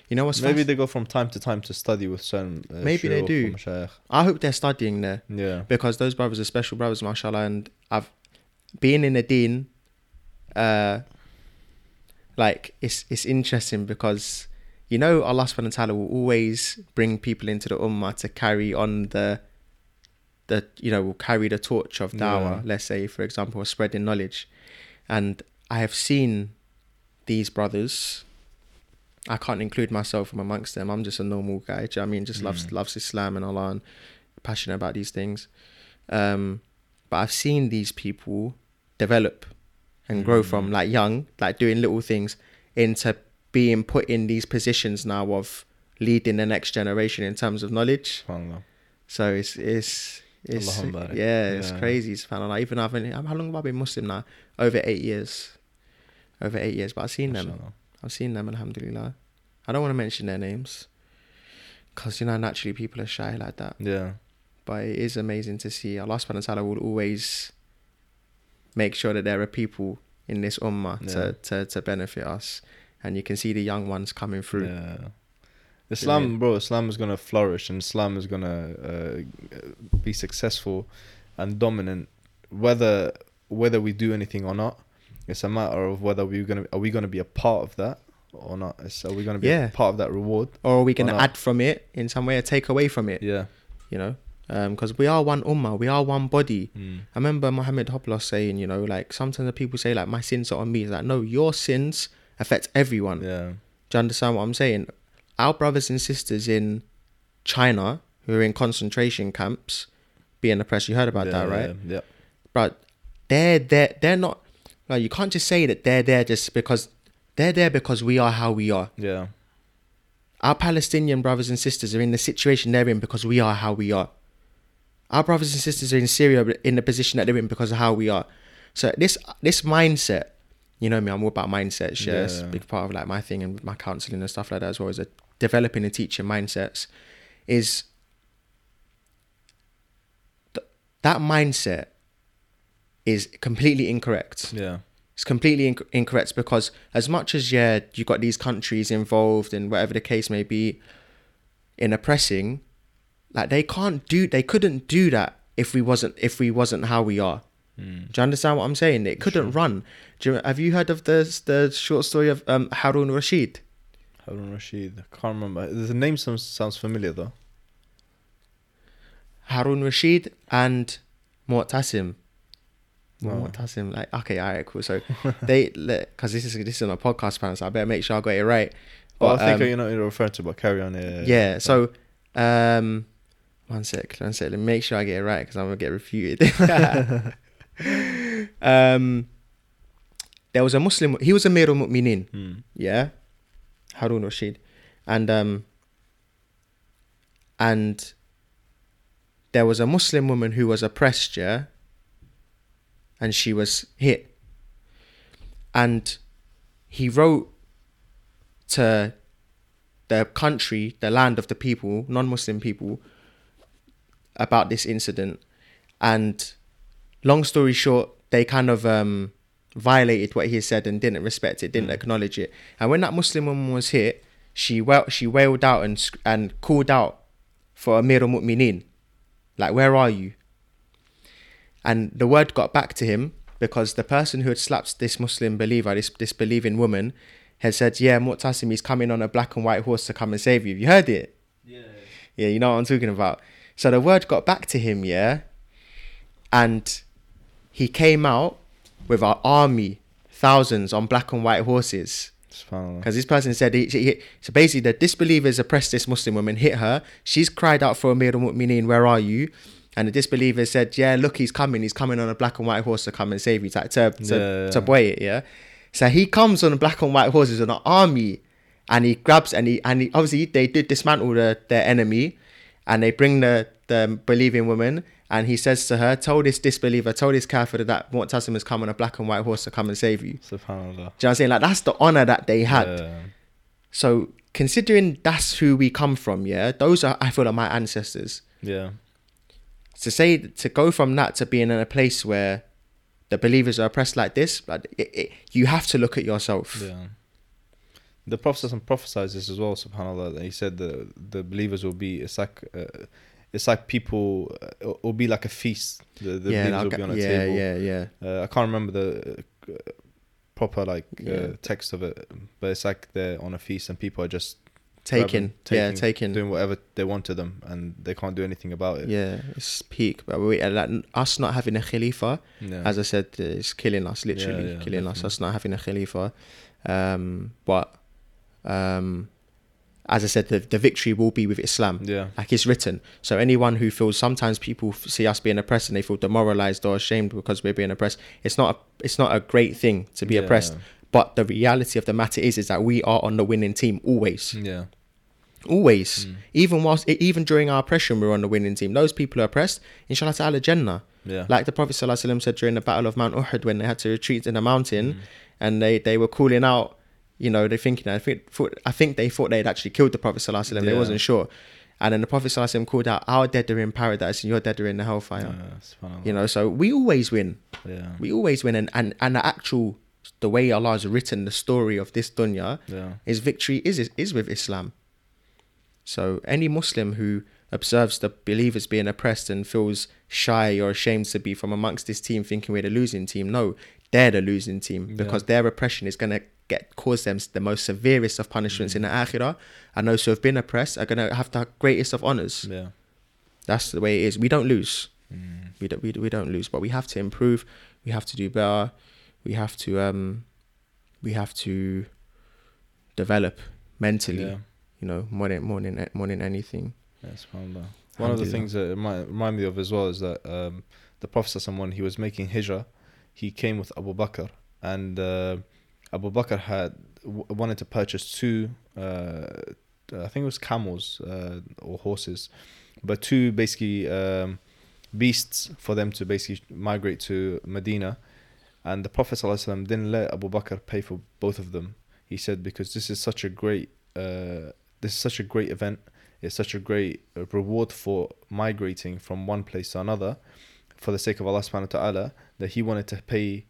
You know what's maybe they go from time to time to study with some maybe they do. I hope they're studying there, because those brothers are special brothers, mashallah. And I've been in the deen, like it's interesting, because you know Allah subhanahu wa ta'ala will always bring people into the ummah to carry on the you know, will carry the torch of dawah, let's say, for example, or spreading knowledge. And I have seen these brothers. I can't include myself from amongst them. I'm just a normal guy. Do you know what I mean? Just loves Islam and Allah and passionate about these things. But I've seen these people develop and grow from like young, like doing little things, into being put in these positions now of leading the next generation in terms of knowledge. SubhanAllah. So it's it's crazy. SubhanAllah. Even how long have I been Muslim now? Over 8 years. But I've seen them. Alhamdulillah. I don't want to mention their names, because you know naturally people are shy like that. Yeah. But it is amazing to see. Allah subhanahu wa ta'ala will always make sure that there are people in this ummah to benefit us, and you can see the young ones coming through. Yeah. Islam is gonna flourish, and Islam is gonna be successful and dominant, whether we do anything or not. It's a matter of whether are we gonna be a part of that or not. So are we gonna be a part of that reward, or are we gonna add from it in some way or take away from it? Yeah, you know, because we are one ummah, we are one body. I remember Muhammad Hoplos saying, you know, like sometimes the people say like my sins are on me. It's like, no, your sins affect everyone. Yeah, do you understand what I'm saying? Our brothers and sisters in China who are in concentration camps being oppressed. You heard about that, right? Yeah. But they're not. Like you can't just say that they're there just because they're there, because we are how we are. Yeah. Our Palestinian brothers and sisters are in the situation they're in because we are how we are. Our brothers and sisters are in Syria in the position that they're in because of how we are. So this mindset, you know me, I'm all about mindsets. Yeah, it's a big part of like my thing and my counselling and stuff like that as well, is developing and teaching mindsets. Is that mindset is completely incorrect. Yeah. It's completely incorrect, because as much as, yeah, you got these countries involved and whatever the case may be in oppressing, like they couldn't do that if we wasn't how we are. Mm. Do you understand what I'm saying? It couldn't run. Have you heard of the short story of Harun Rashid? I can't remember. The name sounds familiar though. Harun Rashid and Mu'tasim. Mu'tasim, like, okay, alright, cool. So because this is on a podcast, man, so I better make sure I got it right. But I think you know what you're referring to, but carry on. Yeah. So, one sec. Let me make sure I get it right, because I'm gonna get refuted. There was a Muslim. He was Amir al-Mu'minin. Mm. Yeah, Harun Rashid, and there was a Muslim woman who was oppressed, yeah, and she was hit. And he wrote to the country, the land of the people, non-Muslim people, about this incident. And long story short, they kind of violated what he said and didn't respect it, didn't acknowledge it. And when that Muslim woman was hit, she wailed out and called out for Amir al-Mu'minin. Like, where are you? And the word got back to him, because the person who had slapped this Muslim believer, this believing woman, had said, yeah, Mu'tasim, he's coming on a black and white horse to come and save you. Have you heard it? Yeah, you know what I'm talking about. So the word got back to him, yeah? And he came out with our army, thousands on black and white horses. Because this person said, so basically the disbelievers oppressed this Muslim woman, hit her. She's cried out for Amir al-Mu'minin, where are you? And the disbeliever said, yeah, look, he's coming on a black and white horse to come and save you. Like, to buy it, yeah? So he comes on black and white horses on an army, and he grabs, and he obviously they did dismantle their enemy, and they bring the believing woman, and he says to her, tell this kafir that Mu'tasim has come on a black and white horse to come and save you. SubhanAllah. Do you know what I'm saying? Like, that's the honor that they had. Yeah. So considering that's who we come from, yeah? Those are, I feel like, my ancestors. Yeah. To go from that to being in a place where the believers are oppressed like this, like you have to look at yourself. Yeah. The Prophet prophesied this as well, subhanAllah. He said that the believers will be, it will be like a feast. The believers will be on a table. Yeah. I can't remember the proper text of it, but it's like they're on a feast and people are just taking, doing whatever they want to them, and they can't do anything about it. Yeah, it's peak. But us not having a khalifa, as I said, it's killing us, literally killing us. Us not having a khalifa, but as I said, the victory will be with Islam. Yeah, like it's written. So anyone who feels, sometimes people see us being oppressed and they feel demoralized or ashamed because we're being oppressed. It's not a great thing to be oppressed. But the reality of the matter is that we are on the winning team always. Yeah. Always. Mm. Even during our oppression, we're on the winning team. Those people who are oppressed, inshallah ta'ala, Jannah. Yeah. Like the Prophet sallallahu alaihi wasallam said during the Battle of Mount Uhud, when they had to retreat in a mountain, and they were calling out, you know, they're thinking, I think they thought they'd actually killed the Prophet sallallahu alaihi wasallam. They wasn't sure. And then the Prophet sallallahu alaihi wasallam called out, our dead are in paradise and your dead are in the hellfire. Yeah, you know, so we always win. Yeah. We always win, and the actual, the way Allah has written the story of this dunya, his victory is with Islam. So any Muslim who observes the believers being oppressed and feels shy or ashamed to be from amongst this team, thinking we're the losing team, no, they're the losing team, because their oppression is going to cause them the most severest of punishments in the akhirah, and those who have been oppressed are going to have the greatest of honors. Yeah, that's the way it is. We don't lose. We don't lose, but we have to improve. We have to do better. We have to develop mentally, you know, more than anything. Yes, alhamdulillah. One of the things that it might remind me of as well is that the Prophet, when he was making hijrah, he came with Abu Bakr, and Abu Bakr had wanted to purchase two, I think it was camels or horses, but two basically beasts for them to basically migrate to Medina. And the Prophet ﷺ didn't let Abu Bakr pay for both of them. He said, because this is such a great event. It's such a great reward for migrating from one place to another for the sake of Allah subhanahu wa ta'ala, that he wanted to pay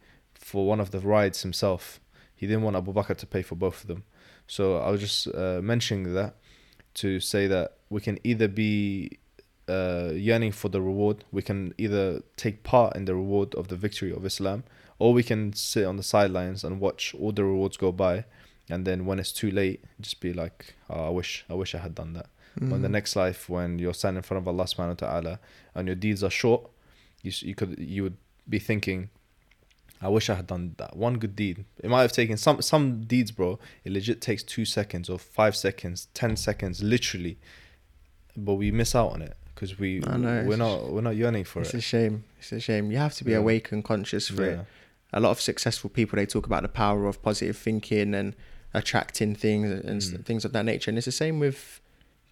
for one of the rides himself. He didn't want Abu Bakr to pay for both of them. So I was just mentioning that to say that we can either be yearning for the reward, we can either take part in the reward of the victory of Islam, or we can sit on the sidelines and watch all the rewards go by, and then when it's too late, just be like, oh, I wish I had done that. On the next life, when you're standing in front of Allah subhanahu wa ta'ala and your deeds are short, you would be thinking, I wish I had done that one good deed. It might have taken some deeds, bro, it legit takes 2 seconds or 5 seconds, 10 seconds, literally, but we miss out on it because we're not yearning for it. It's a shame. You have to be awake and conscious for it. A lot of successful people, they talk about the power of positive thinking and attracting things and things of that nature, and it's the same with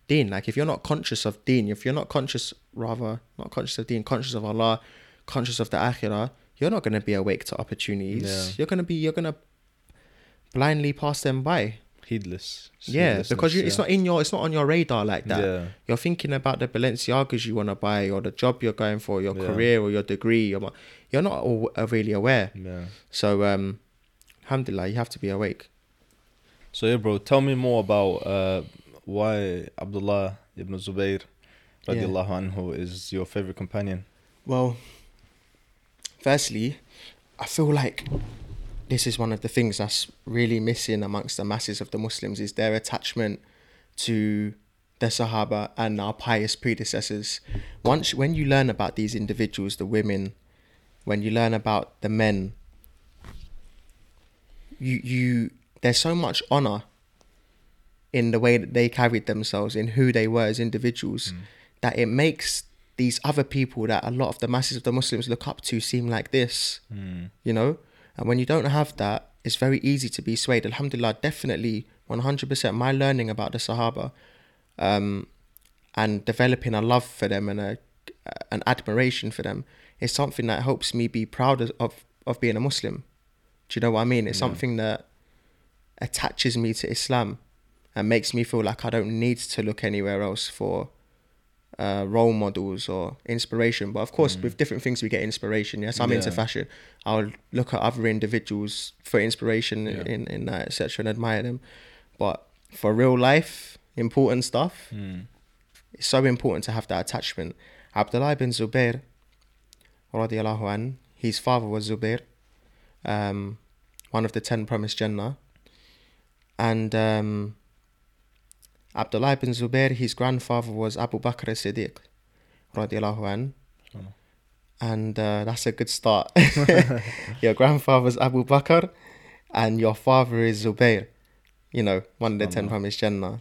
deen. Like, if you're not conscious of deen, if you're not conscious, rather not conscious of deen, conscious of Allah, conscious of the akhirah, you're not going to be awake to opportunities. You're going to blindly pass them by. Heedless, because it's not on your radar like that. You're thinking about the Balenciagas you want to buy, or the job you're going for, your career, or your degree, or you're not really aware. So alhamdulillah, you have to be awake. So bro, tell me more about why Abdullah ibn Zubair radiallahu anhu is your favorite companion. Well, firstly, I feel like this is one of the things that's really missing amongst the masses of the Muslims, is their attachment to the Sahaba and our pious predecessors. When you learn about these individuals, the women, when you learn about the men, you there's so much honor in the way that they carried themselves, in who they were as individuals, that it makes these other people that a lot of the masses of the Muslims look up to seem like this, you know? And when you don't have that, it's very easy to be swayed. Alhamdulillah, definitely 100% my learning about the Sahaba and developing a love for them and an admiration for them is something that helps me be proud of being a Muslim. Do you know what I mean? It's something that attaches me to Islam and makes me feel like I don't need to look anywhere else for role models or inspiration. But of course, with different things we get inspiration. Yes, I'm into fashion, I'll look at other individuals for inspiration in that, etc., and admire them. But for real life, important stuff, it's so important to have that attachment. Abdullah ibn Zubair radiallahu an, his father was Zubair, one of the 10 promised Jannah, and Abdullah ibn Zubair, his grandfather was Abu Bakr Siddiq radiallahu an. And that's a good start. Your grandfather's Abu Bakr and your father is Zubair, you know, one of the 10 from his Jannah.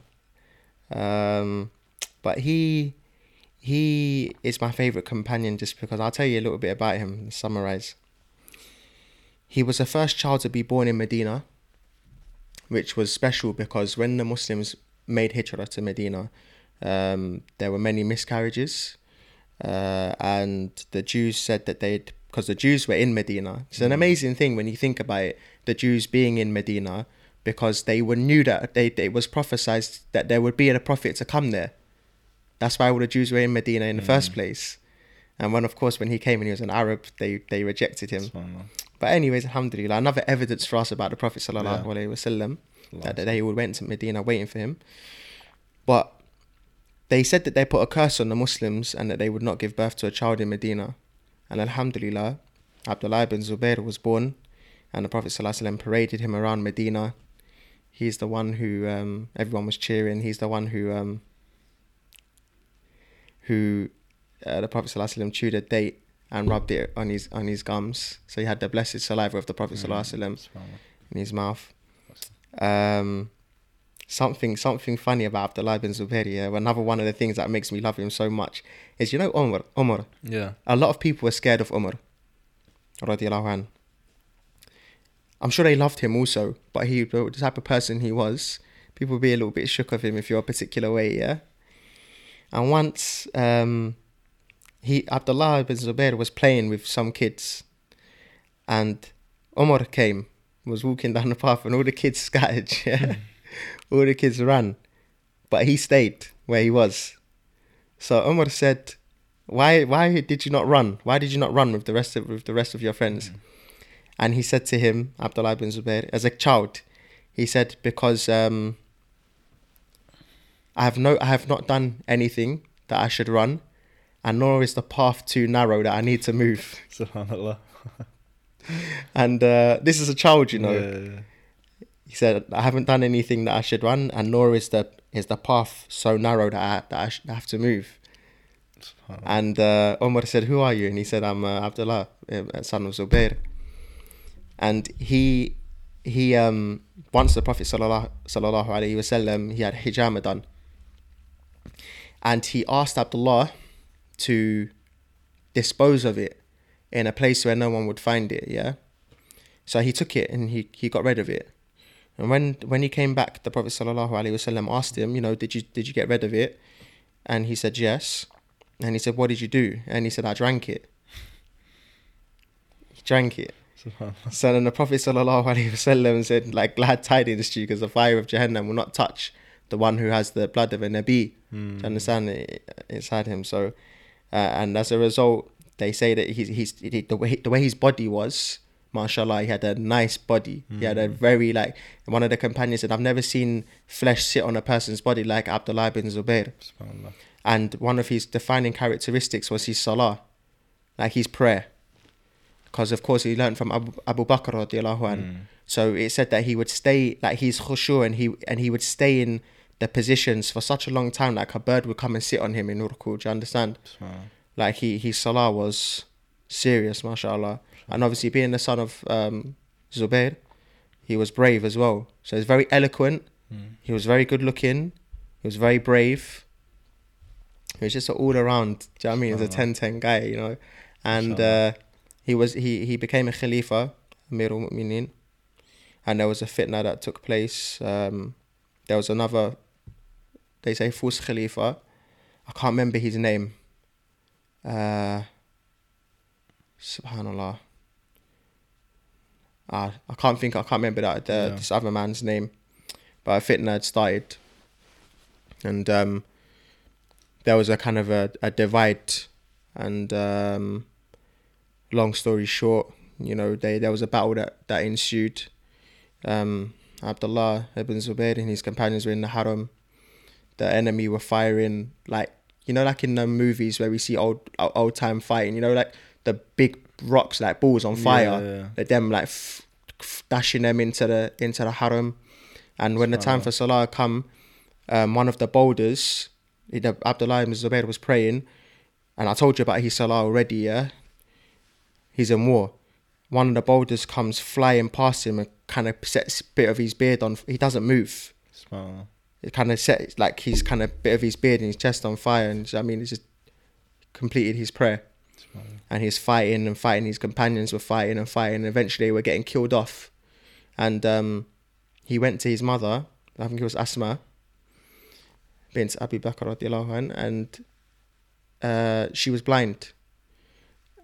But he is my favorite companion just because I'll tell you a little bit about him and summarize. He was the first child to be born in Medina, which was special because when the Muslims made hijrah to Medina, there were many miscarriages, and the Jews said that because the Jews were in Medina. It's an amazing thing when you think about it, the Jews being in Medina, because they knew that it was prophesied that there would be a prophet to come there. That's why all the Jews were in Medina in the first place. And when, of course, when he came and he was an Arab, they rejected him. But anyways, alhamdulillah, another evidence for us about the Prophet sallallahu alaihi wasallam, that they all went to Medina waiting for him. But they said that they put a curse on the Muslims and that they would not give birth to a child in Medina. And alhamdulillah, Abdullah ibn Zubair was born, and the Prophet sallallahu alaihi wasallam paraded him around Medina. He's the one who everyone was cheering. He's the one who the Prophet sallallahu alaihi wasallam chewed a date and rubbed it on his gums, so he had the blessed saliva of the Prophet sallallahu alaihi wasallam in his mouth. Something funny about Abdullah ibn Zubair, another one of the things that makes me love him so much is, you know, Umar. Yeah. A lot of people were scared of Umar radiallahu anh. I'm sure they loved him also, but the type of person he was, people would be a little bit shook of him if you're a particular way, and once Abdullah ibn Zubair was playing with some kids, and Umar was walking down the path, and all the kids scattered. All the kids ran, but he stayed where he was. So Umar said, "Why did you not run? Why did you not run with the rest of your friends?" And he said to him, Abdullah ibn Zubair, as a child, he said, because I have not done anything that I should run, and nor is the path too narrow that I need to move. SubhanAllah. And this is a child, you know. Yeah. He said, I haven't done anything that I should run, and nor is the path so narrow that I have to move. And Omar said, who are you? And he said, I'm Abdullah, son of Zubair. And he once the Prophet ﷺ, he had hijama done. And he asked Abdullah to dispose of it in a place where no one would find it, yeah? So he took it and he got rid of it. And when he came back, the Prophet ﷺ asked him, you know, did you get rid of it? And he said, yes. And he said, what did you do? And he said, I drank it. He drank it. So then the Prophet ﷺ said, like, glad tidings to you, because the fire of Jahannam will not touch the one who has the blood of a Nabi. Mm. Do you understand? Inside him. So, and as a result, they say that the way his body was, mashallah, he had a nice body. Mm. He had a very, like, one of the companions said, I've never seen flesh sit on a person's body like Abdullah ibn Zubair. SubhanAllah. And one of his defining characteristics was his salah, like his prayer. Because, of course, he learned from Abu Bakr radiallahu anhu. So it said that he would stay, like his khushu, and he would stay in the positions for such a long time, like a bird would come and sit on him in urku. Do you understand? Like his salah was serious, mashallah. And obviously being the son of Zubair, he was brave as well. So he was very eloquent. Mm. He was very good looking. He was very brave. He was just all around, do you know what I mean? He was a 10-10 guy, you know. And he became a Khalifa, Amir al-Mu'mineen. And there was a fitna that took place. There was another, they say, false Khalifa. I can't remember his name. SubhanAllah. I can't remember that, this other man's name. But a fitna had started. And there was a kind of a divide, and long story short, you know, there was a battle that ensued. Abdullah ibn Zubair and his companions were in the haram. The enemy were firing, like, you know, like in the movies where we see old time fighting, you know, like the big rocks, like balls on fire, that them like dashing them into the haram. And when the time for salah come, one of the boulders, Abdullah ibn Zubair was praying, and I told you about his salah already, yeah? He's in war. One of the boulders comes flying past him and kind of sets a bit of his beard on. He doesn't move. Smile. It kind of sets, like, he's kind of bit of his beard and his chest on fire, and I mean, it just completed his prayer. Smile. And he's fighting and fighting. His companions were fighting and fighting, and eventually they were getting killed off. And he went to his mother, I think it was Asma bint Abi Bakr radiallahu anha, and she was blind.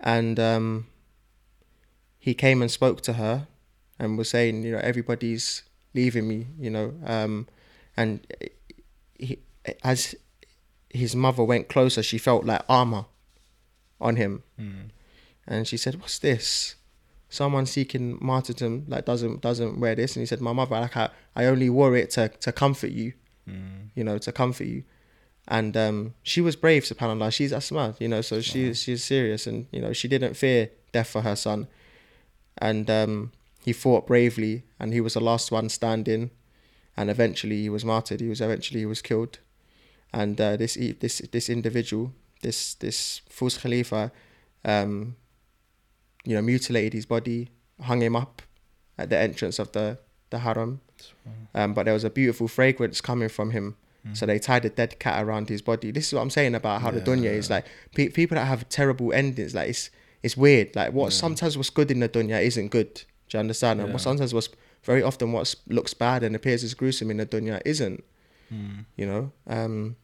And he came and spoke to her and was saying, you know, everybody's leaving me, you know. And he, as his mother went closer, she felt like armor on him. Mm. And she said, what's this? Someone seeking martyrdom, like, doesn't wear this. And he said, my mother, like, I only wore it to comfort you. Mm. You know, to comfort you. And she was brave, subhanAllah. She's Asma, you know, so she's serious, and, you know, she didn't fear death for her son. And he fought bravely, and he was the last one standing, and eventually he was martyred. He was killed. And this individual, this false Khalifa, you know, mutilated his body, hung him up at the entrance of the haram. But there was a beautiful fragrance coming from him. So they tied a dead cat around his body. This is what I'm saying about how the dunya is like. People that have terrible endings, like, it's weird. Like, what sometimes what's good in the dunya isn't good. Do you understand? And what sometimes what looks bad and appears as gruesome in the dunya isn't. Mm. You know.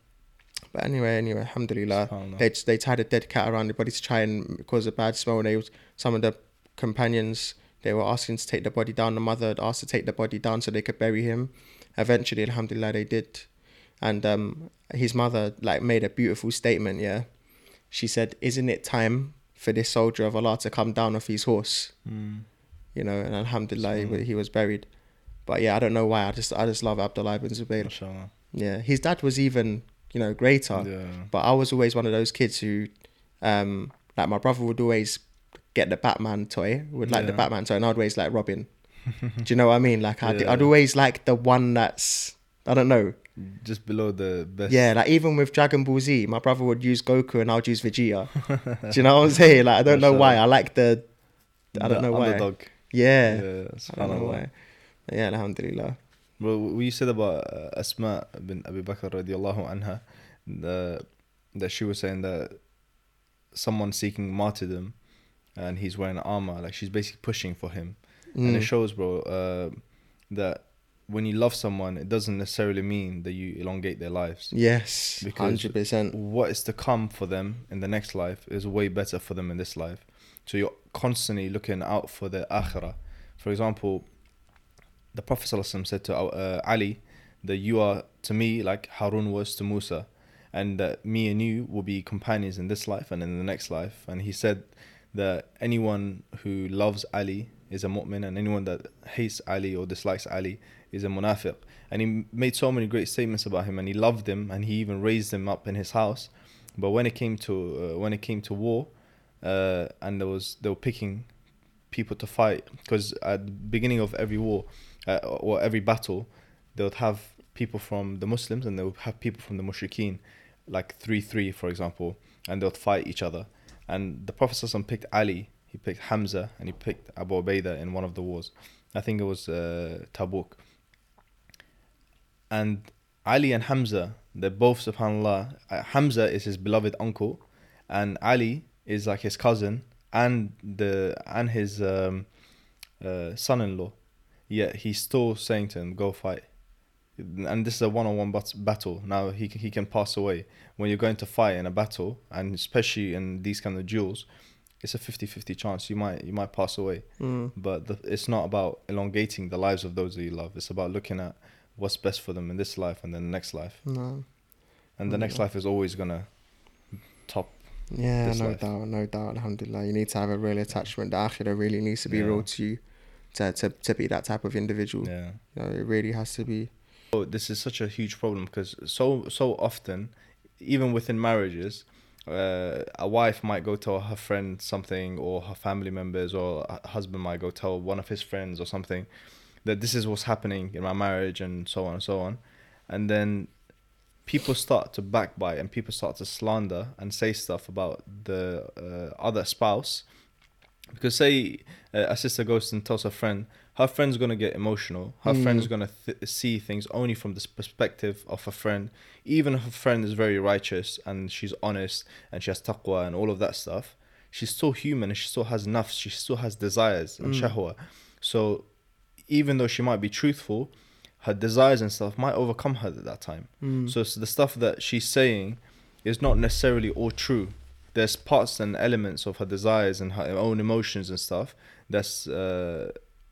But anyway, alhamdulillah, they tied a dead cat around the body to try and cause a bad smell. And some of the companions, they were asking to take the body down. The mother had asked to take the body down so they could bury him. Eventually, alhamdulillah, they did. And his mother, like, made a beautiful statement, yeah? She said, isn't it time for this soldier of Allah to come down off his horse? Mm. you know, and alhamdulillah, he was buried. But yeah, I don't know why. I just love Abdullah ibn Zubair. Mashallah. Yeah, his dad was even, you know, greater. Yeah. But I was always one of those kids who, like my brother would always get the Batman toy, the Batman toy, and I'd always like Robin. Do you know what I mean? Like I'd always like the one that's, I don't know, just below the best. Yeah, like even with Dragon Ball Z, my brother would use Goku and I'd use Vegeta. Do you know what I'm saying? Like I don't know why. I like the, I don't know underdog. Why. Yeah. I don't know why. Yeah, alhamdulillah. Well, what you said about Asma bint Abi Bakr radiallahu anha, that she was saying that someone seeking martyrdom and he's wearing armor, like she's basically pushing for him. And it shows, bro, that when you love someone, it doesn't necessarily mean that you elongate their lives. Yes, because 100%. What is to come for them in the next life is way better for them in this life. So you're constantly looking out for the akhirah. For example, the Prophet ﷺ said to Ali that you are to me like Harun was to Musa, and that me and you will be companions in this life and in the next life. And he said that anyone who loves Ali is a mu'min, and anyone that hates Ali or dislikes Ali is a munafiq. And he made so many great statements about him, and he loved him, and he even raised him up in his house. But when it came to war, and they were picking people to fight, because at the beginning of every war or every battle, they would have people from the Muslims and they would have people from the mushrikeen, like 3-3 for example, and they would fight each other. And the Prophet ﷺ picked Ali, he picked Hamza, and he picked Abu Ubaidah in one of the wars. I think it was Tabuk. And Ali and Hamza, they're both, subhanAllah, Hamza is his beloved uncle, and Ali is like his cousin and his son-in-law. Yet he's still saying to him, go fight. And this is a one-on-one battle. Now he can pass away. When you're going to fight in a battle, and especially in these kind of duels, it's a 50-50 chance you might pass away. But it's not about elongating the lives of those that you love. It's about looking at what's best for them in this life and then the next life. No. And the next life is always gonna top. Yeah, no doubt. Alhamdulillah, you need to have a real attachment. The akhirah really needs to be real to you, to be that type of individual. Yeah, you know, it really has to be. Oh, this is such a huge problem, because so often, even within marriages, a wife might go tell her friend something, or her family members, or a husband might go tell one of his friends or something, that this is what's happening in my marriage and so on and so on. And then people start to backbite, and people start to slander and say stuff about the other spouse. Because say a sister goes and tells her friend's going to get emotional. Her friend's going to see things only from the perspective of her friend. Even if her friend is very righteous and she's honest and she has taqwa and all of that stuff, she's still human and she still has nafs, she still has desires and shahwa. So even though she might be truthful, her desires and stuff might overcome her at that time. So the stuff that she's saying is not necessarily all true. There's parts and elements of her desires and her own emotions and stuff that's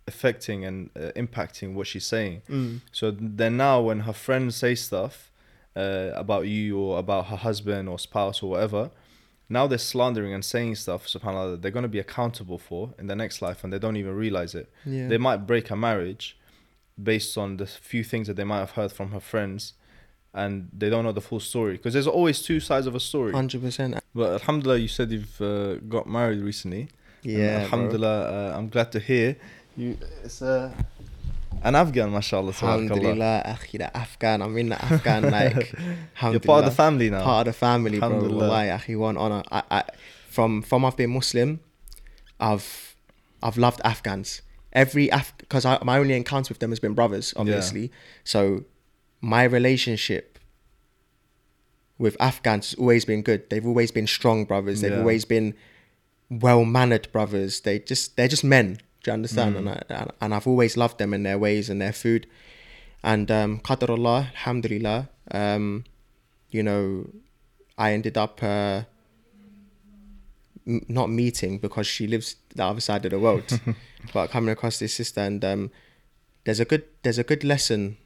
affecting and impacting what she's saying. So then now when her friends say stuff about you or about her husband or spouse or whatever, now they're slandering and saying stuff, subhanAllah, that they're going to be accountable for in the next life, and they don't even realize it. Yeah. They might break a marriage based on the few things that they might have heard from her friends, and they don't know the full story, because there's always two sides of a story. 100%. But alhamdulillah, you said you've got married recently. Yeah, and alhamdulillah, I'm glad to hear you. It's an Afghan, mashallah. Alhamdulillah, akhi, the Afghan. I'm in the Afghan, like. You're part of the family now. Part of the family, bro. Wallahi, akhi, one honor. I from I've been Muslim, I've loved Afghans. Because my only encounter with them has been brothers, obviously. Yeah. So my relationship with Afghans has always been good. They've always been strong brothers. They've always been well-mannered brothers. They're just men. Do you understand? And I've always loved them and their ways and their food. And qadarullah, alhamdulillah, you know, I ended up not meeting, because she lives the other side of the world, but coming across this sister. And there's a good lesson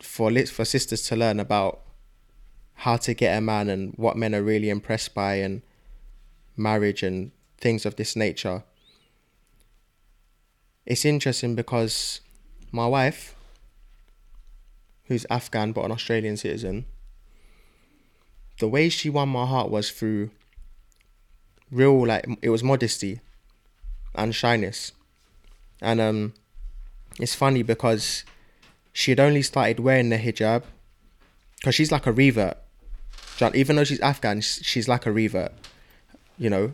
for sisters to learn about how to get a man and what men are really impressed by, and marriage and things of this nature. it's interesting because my wife, who's Afghan but an Australian citizen, the way she won my heart was through real, like, it was modesty and shyness. And it's funny because she had only started wearing the hijab because she's like a revert. Even though she's Afghan, she's like a revert, you know.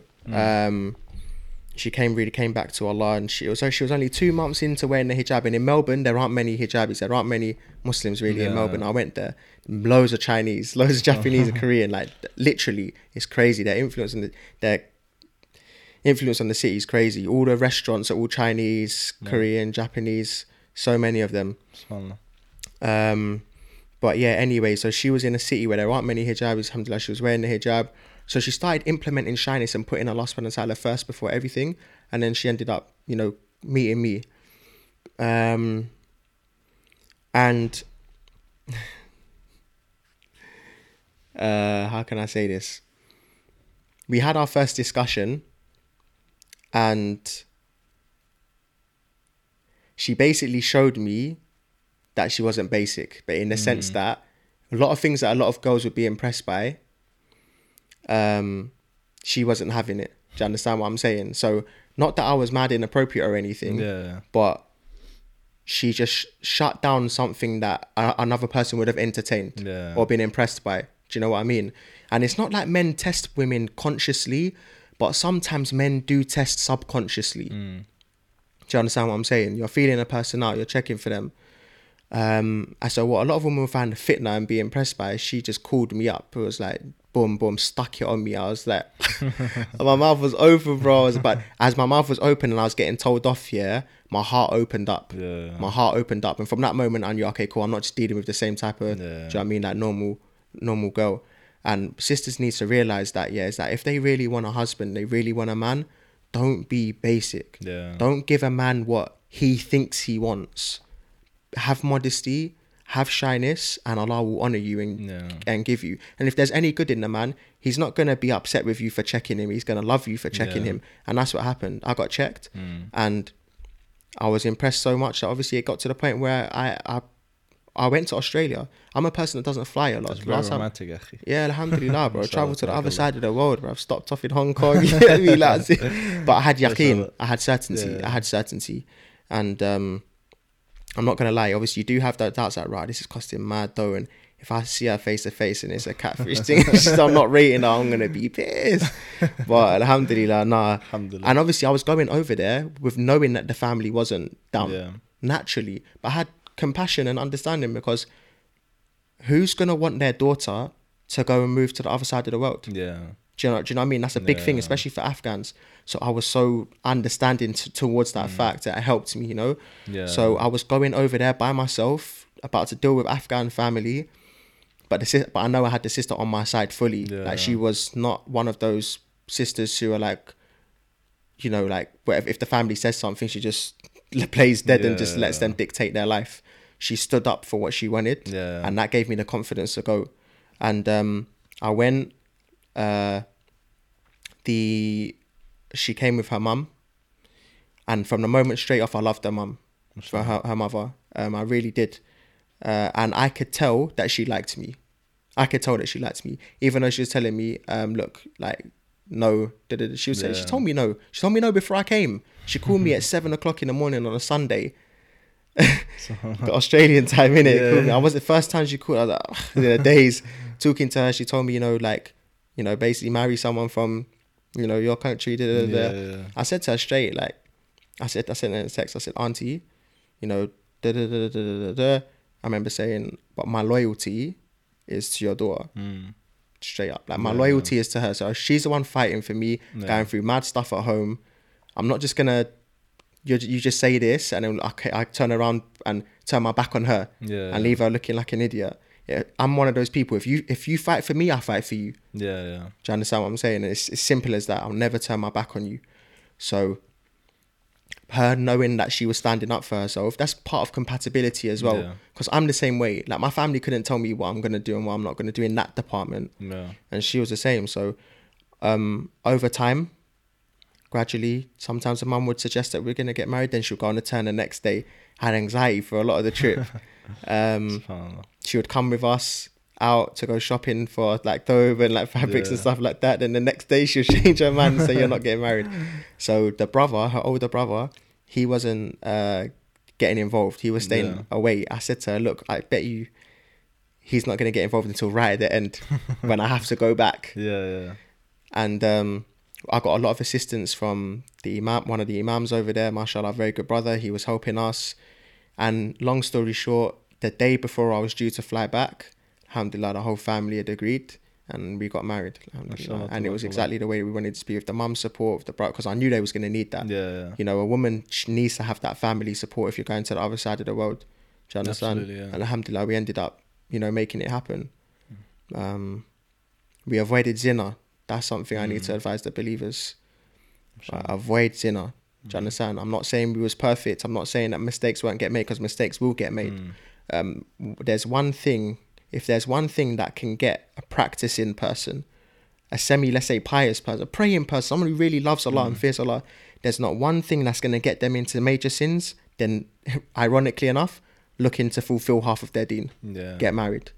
She really came back to Allah, and she was only 2 months into wearing the hijab. And in Melbourne, there aren't many hijabis. There aren't many Muslims really in Melbourne. I went there, loads of Chinese, loads of Japanese and Korean. Like literally, it's crazy. Their influence on the city is crazy. All the restaurants are all Chinese, Korean, Japanese. So many of them. But yeah, anyway, so she was in a city where there aren't many hijabis. Alhamdulillah, she was wearing the hijab. So she started implementing shyness and putting Allah subhanahu wa ta'ala first before everything. And then she ended up, you know, meeting me. And how can I say this? We had our first discussion and she basically showed me that she wasn't basic, but in the sense that a lot of things that a lot of girls would be impressed by, she wasn't having it. Do you understand what I'm saying? So not that I was mad, inappropriate or anything, but she just shut down something that another person would have entertained or been impressed by. Do you know what I mean? And it's not like men test women consciously, but sometimes men do test subconsciously. Do you understand what I'm saying? You're feeling a person out, you're checking for them. So what a lot of women find fitna and be impressed by, she just called me up. It was like, boom, boom, stuck it on me. I was like, my mouth was open, bro. As my mouth was open and I was getting told off, my heart opened up. My heart opened up. And from that moment, I knew, okay, cool, I'm not just dealing with the same type of, do you know what I mean, like normal girl. And sisters need to realise that, it's like if they really want a husband, they really want a man, don't be basic. Don't give a man what he thinks he wants. Have modesty, have shyness, and Allah will honour you and give you. And if there's any good in the man, he's not going to be upset with you for checking him. He's going to love you for checking him. And that's what happened. I got checked and I was impressed so much that obviously it got to the point where I went to Australia. I'm a person that doesn't fly a lot. That's very romantic, akhi. Yeah, alhamdulillah, bro. Travel to the other side of the world, bro. I've stopped off in Hong Kong. You know what I mean? Like, but I had yaqeen. I had certainty. And I'm not going to lie, obviously you do have that doubts, like, right, this is costing mad dough, and if I see her face to face and it's a catfish thing, I'm not rating her, I'm going to be pissed. But alhamdulillah, nah. Alhamdulillah. And obviously I was going over there with knowing that the family wasn't down naturally, but I had compassion and understanding, because who's going to want their daughter to go and move to the other side of the world? Do you know what I mean? That's a big thing, especially for Afghans. So I was so understanding towards that fact that it helped me, you know? So I was going over there by myself, about to deal with Afghan family, but I know I had the sister on my side fully. Like she was not one of those sisters who are like, you know, like if the family says something, she just plays dead and just lets them dictate their life. She stood up for what she wanted and that gave me the confidence to go. And I went... she came with her mum, and from the moment straight off I loved her mum, for her mother. I really did, and I could tell that she liked me. Even though she was telling me, look, like, no, she was saying, she told me no. She told me no before I came. She called me at 7:00 in the morning on a Sunday. The Australian time, innit? Yeah. I was the first time she called. I was like, days talking to her. She told me, basically marry someone from, your country. I said to her straight, like, I sent her a text. I said, auntie, I remember saying, but my loyalty is to your daughter. Straight up. Like, my loyalty is to her. So she's the one fighting for me, going through mad stuff at home. I'm not just going to, you just say this, and then I turn around and turn my back on her and leave her looking like an idiot. Yeah, I'm one of those people. If you fight for me, I fight for you. Do you understand what I'm saying? It's as simple as that. I'll never turn my back on you. So her knowing that she was standing up for herself, that's part of compatibility as well. Because I'm the same way. Like, my family couldn't tell me what I'm going to do and what I'm not going to do in that department. And she was the same. So over time, gradually. Sometimes her mum would suggest that we're going to get married, then she would go on a turn the next day. Had anxiety for a lot of the trip. She would come with us out to go shopping for like thobe and like fabrics and stuff like that. Then the next day she would change her mind and say, you're not getting married. So the brother, her older brother, he wasn't getting involved. He was staying away. I said to her, look, I bet you he's not going to get involved until right at the end when I have to go back. And I got a lot of assistance from the imam, one of the imams over there, mashallah, very good brother. He was helping us. And long story short, the day before I was due to fly back, alhamdulillah, the whole family had agreed and we got married. Alhamdulillah. And it was exactly the way we wanted it to be, with the mum's support, with the brother, because I knew they was going to need that. You know, a woman needs to have that family support if you're going to the other side of the world. Do you understand? Absolutely, yeah. And alhamdulillah, we ended up, you know, making it happen. We avoided zina. That's something I need to advise the believers. Avoid zina. Do you understand? I'm not saying we was perfect. I'm not saying that mistakes won't get made, because mistakes will get made. There's one thing, if there's one thing that can get a practicing person, a semi, let's say pious person, a praying person, someone who really loves Allah and fears Allah, there's not one thing that's going to get them into major sins, then ironically enough, looking to fulfill half of their deen. Get married.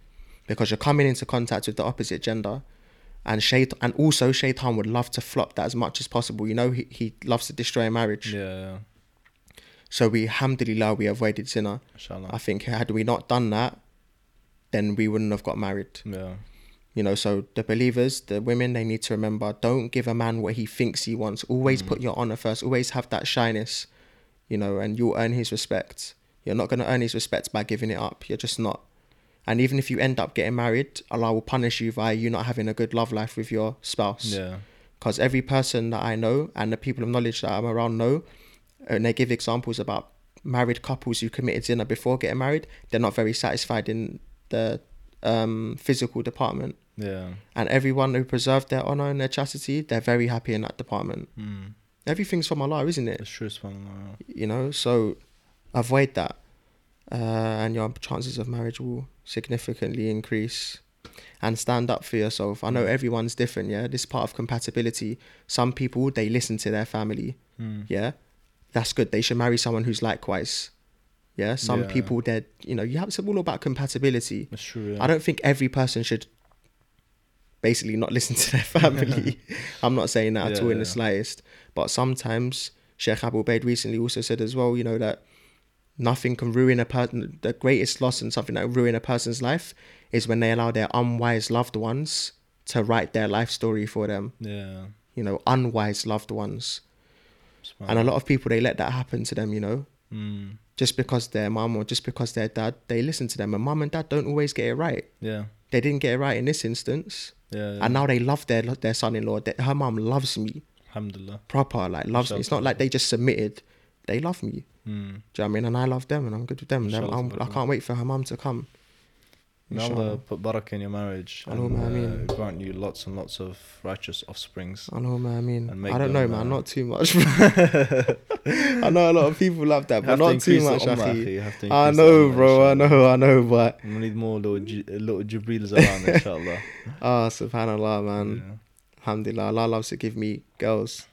Because you're coming into contact with the opposite gender. And Shaitan would love to flop that as much as possible. You know, he loves to destroy a marriage. So we, alhamdulillah, we avoided zina. Inshallah. I think had we not done that, then we wouldn't have got married. You know, so the believers, the women, they need to remember, don't give a man what he thinks he wants. Always put your honor first. Always have that shyness, you know, and you'll earn his respect. You're not going to earn his respect by giving it up. You're just not. And even if you end up getting married, Allah will punish you via you not having a good love life with your spouse. Because every person that I know and the people of knowledge that I'm around know, and they give examples about married couples who committed zina before getting married, they're not very satisfied in the physical department. And everyone who preserved their honor and their chastity, they're very happy in that department. Everything's from Allah, isn't it? It's true, it's from Allah. You know, so avoid that. And your chances of marriage will significantly increase. And stand up for yourself. I know everyone's different, yeah? This part of compatibility. Some people, they listen to their family, yeah? That's good. They should marry someone who's likewise, yeah? Some people, they're, you know, you have to all about compatibility. That's true, yeah. I don't think every person should basically not listen to their family. I'm not saying that at all in the slightest. But sometimes, Sheikh Abu Ubaidah recently also said as well, you know, that nothing can ruin a person. The greatest loss and something that ruin a person's life is when they allow their unwise loved ones to write their life story for them. Yeah. You know, unwise loved ones. Smart. And a lot of people, they let that happen to them, you know. Just because their mum or just because their dad, they listen to them. And mum and dad don't always get it right. Yeah. They didn't get it right in this instance. And now they love their son-in-law. Her mum loves me. Alhamdulillah. Proper, like loves me. It's not like they just submitted. They love me. Do you know what I mean? And I love them and I'm good with them. I can't wait for her mum to come. May Allah put barakah in your marriage and grant you lots and lots of righteous offsprings. I don't know, man, not too much. I know a lot of people love that, but not too much. I know, bro, I know, but we need more little Jibrils around, inshallah. Ah, subhanallah, man. Alhamdulillah, Allah loves to give me girls.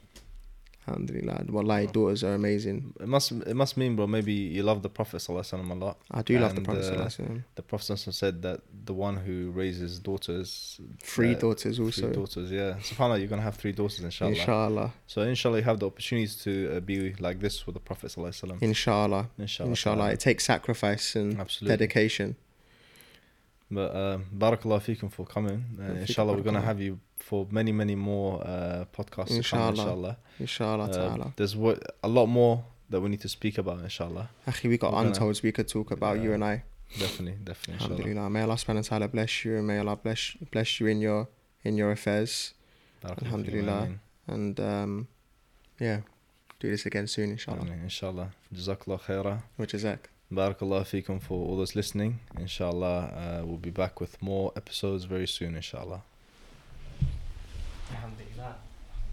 Alhamdulillah, wallahi, daughters are amazing. It must mean, bro, maybe you love the Prophet ﷺ a lot. I do love the Prophet ﷺ. The Prophet ﷺ said that the one who raises daughters, three daughters, yeah. SubhanAllah, you're gonna have three daughters, inshallah. Inshallah. So inshallah, you have the opportunities to be like this with the Prophet ﷺ. Inshallah. Inshallah. It takes sacrifice and dedication. But barakallah feekum for coming. Inshallah, we're going to have you for many, many more podcasts. Inshallah. Inshallah. There's a lot more that we need to speak about, inshallah. Akhi, we got untold we could talk about, you and I. Definitely, inshallah. Alhamdulillah. May Allah subhanahu wa ta'ala bless you, and may Allah bless you in your affairs. Alhamdulillah. And do this again soon, inshallah. Inshallah. Jazakallah khairah. Wa jazak. Barakallah feekum for all those listening. Inshallah, we'll be back with more episodes very soon, inshallah.